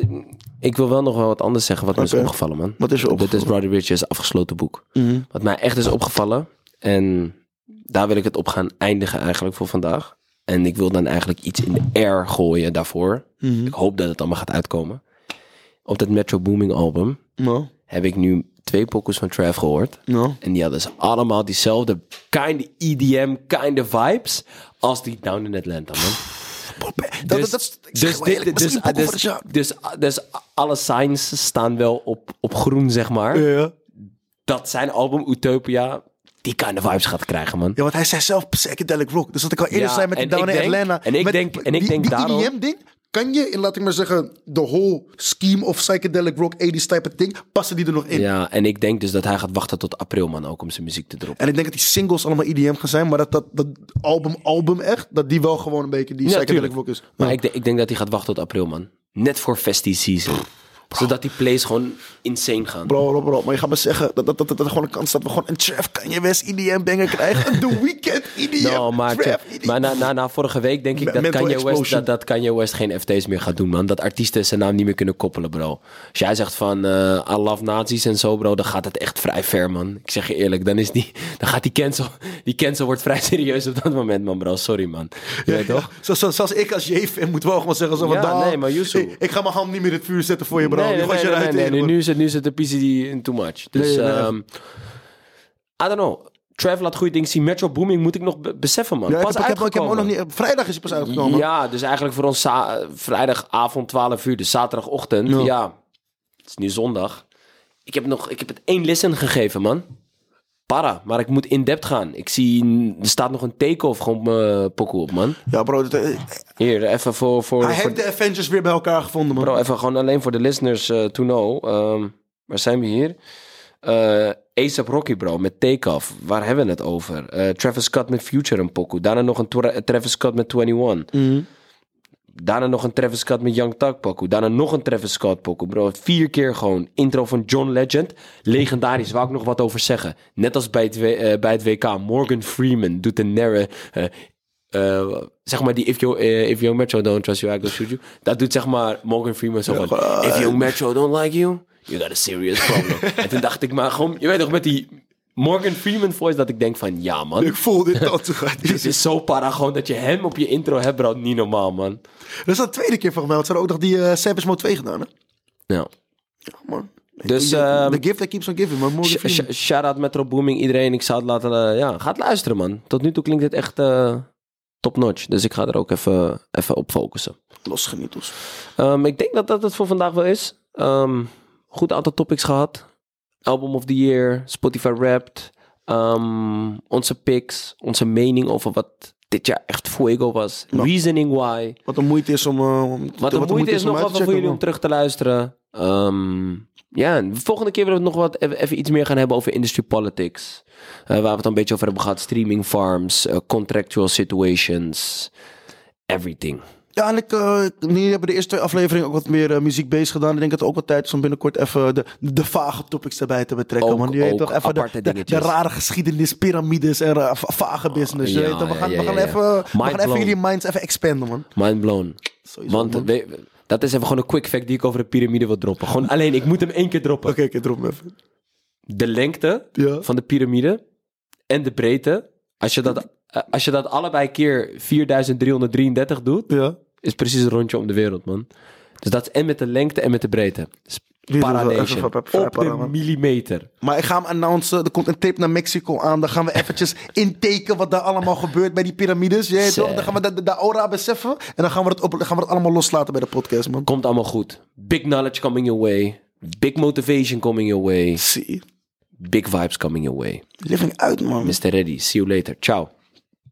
Ik wil wel nog wel wat anders zeggen wat okay. me is opgevallen, man. Wat is je opgevallen? Dit is Roddy Ricch's afgesloten boek. Mm-hmm. Wat mij echt is opgevallen. En daar wil ik het op gaan eindigen eigenlijk voor vandaag. En ik wil dan eigenlijk iets in de air gooien daarvoor. Mm-hmm. Ik hoop dat het allemaal gaat uitkomen. Op dat Metro Booming album no. heb ik nu twee pokus van Trav gehoord. No. En die hadden ze allemaal diezelfde kind E D M, kind vibes als die Down in Atlanta, man. Dus alle signs staan wel op, op groen, zeg maar. Yeah. Dat zijn album Utopia die kind of vibes gaat krijgen, man. Ja, want hij zei zelf psychedelic rock. Dus dat ik al eerder ja, zei met de Down in Atlanta. En ik met, denk, en ik die, denk die daarom... Die E D M-ding kan je, in, laat ik maar zeggen... the whole scheme of psychedelic rock, eighties type of thing... passen die er nog in. Ja, en ik denk dus dat hij gaat wachten tot april, man... ook om zijn muziek te droppen. En ik denk dat die singles allemaal E D M gaan zijn... maar dat dat, dat album, album echt... dat die wel gewoon een beetje die ja, psychedelic tuurlijk. Rock is. Maar ja. ik, ik denk dat hij gaat wachten tot april, man. Net voor Festi Season. Bro. Zodat die plays gewoon insane gaan. Bro, bro, bro. Maar je gaat me zeggen dat dat, dat, dat er gewoon een kans staat... we gewoon een Trav Kanye West E D M-banger krijgen. The Weeknd E D M. No, maar Trav, E D M. Maar na, na, na vorige week denk ik Me- dat, Kanye West, dat, dat Kanye West geen F T's meer gaat doen, man. Dat artiesten zijn naam niet meer kunnen koppelen, bro. Als jij zegt van uh, I love Nazis en zo, bro... dan gaat het echt vrij ver, man. Ik zeg je eerlijk, dan, is die, dan gaat die cancel... die cancel wordt vrij serieus op dat moment, man, bro. Sorry, man. Je ja, weet ja. toch? Zo, zo, zoals ik als J V moet wel gewoon zeggen... Zo ja, van, nee, maar Yusu. Ik, ik ga mijn hand niet meer in het vuur zetten voor je, bro. Nee, nee, nee, nee, nee, nee. Nu is het, nu is het de P C D in too much. Dus, nee, nee, nee. Um, I don't know. Trav laat goede dingen zien. Metro Booming moet ik nog b- beseffen, man. Ja, pas ik heb, ik heb ook nog niet... Vrijdag is hij pas uitgekomen. Ja, dus eigenlijk voor ons za- vrijdagavond twaalf uur, dus zaterdagochtend. No. Ja, het is nu zondag. Ik heb, nog, ik heb het één listen gegeven, man. Para, maar ik moet in-depth gaan. Ik zie, er staat nog een take-off gewoon mijn pokoe op, man. Ja, bro. Dat, uh, Hier, even voor... voor hij voor, heeft de Avengers weer bij elkaar gevonden, man. Bro, even gewoon alleen voor de listeners uh, to know. Um, waar zijn we hier? Uh, A$AP Rocky, bro, met take-off. Waar hebben we het over? Uh, Travis Scott met Future en pokoe. Daarna nog een tra- Travis Scott met eenentwintig. Mm-hmm. Daarna nog een Travis Scott met Young Thug pokoe. Daarna nog een Travis Scott pokoe, bro. Vier keer gewoon. Intro van John Legend. Legendarisch, waar ik nog wat over zeggen. Net als bij het, uh, bij het W K. Morgan Freeman doet de narre... Uh, uh, zeg maar die If Young uh, if you Metro Don't Trust You, I Go Shoot You. Dat doet zeg maar Morgan Freeman zo van... Uh, if Young Metro Don't Like You, you got a serious problem. En toen dacht ik maar gewoon... Je weet toch, met die... Morgan Freeman voice, dat ik denk van, ja man. Ik voel dit al te gaan. Dit is zo para gewoon dat je hem op je intro hebt, bro. Niet normaal, man. Dat is de tweede keer volgens mij. Want ze hadden ook nog die uh, Savage Mode twee gedaan, hè? Ja. Ja, man. Dus, de um, gift that keeps on giving, man. Sh- sh- Shout-out Metro Booming, iedereen. Ik zou het laten... Uh, ja, ga het luisteren, man. Tot nu toe klinkt het echt uh, top-notch. Dus ik ga er ook even, even op focussen. Los genietels. Um, ik denk dat dat het voor vandaag wel is. Um, goed aantal topics gehad. Album of the Year, Spotify Wrapped, um, onze picks, onze mening over wat dit jaar echt fuego was. Wat, reasoning why. Wat een moeite is om... Uh, om wat, te, wat een moeite, moeite is, is nog wat voor jullie man. Om terug te luisteren. Um, ja, de volgende keer willen we nog wat even iets meer gaan hebben over industry politics. Uh, waar we het een beetje over hebben gehad. Streaming farms, uh, contractual situations, everything. Ja, en ik, uh, nu hebben de eerste twee afleveringen ook wat meer uh, muziek bezig gedaan. Ik denk dat het ook wel tijd is om binnenkort even de, de vage topics erbij te betrekken. Ook, man. Je ook, toch even de, de, de rare geschiedenis, piramides en uh, vage business. Oh, ja, ja, we gaan, ja, ja, we gaan ja. even, we gaan even jullie minds even expanden, man. Mind blown. Sowieso, want man. We, dat is even gewoon een quick fact die ik over de piramide wil droppen. Gewoon alleen, ik moet hem één keer droppen. Oké, okay, ik drop hem even. De lengte ja. van de piramide en de breedte, als je dat... Uh, als je dat allebei keer vierduizend driehonderddrieëndertig doet... Ja. Is precies een rondje om de wereld, man. Dus dat is en met de lengte en met de breedte. Dus Paranation. Op de millimeter. Maar ik ga hem announcen. Er komt een trip naar Mexico aan. Dan gaan we eventjes intaken wat daar allemaal gebeurt bij die piramides. Jij toch? Dan gaan we de, de, de aura beseffen. En dan gaan we, het op, gaan we het allemaal loslaten bij de podcast, man. Komt allemaal goed. Big knowledge coming your way. Big motivation coming your way. See. Big vibes coming your way. Living uit, man. mister Reddy, see you later. Ciao.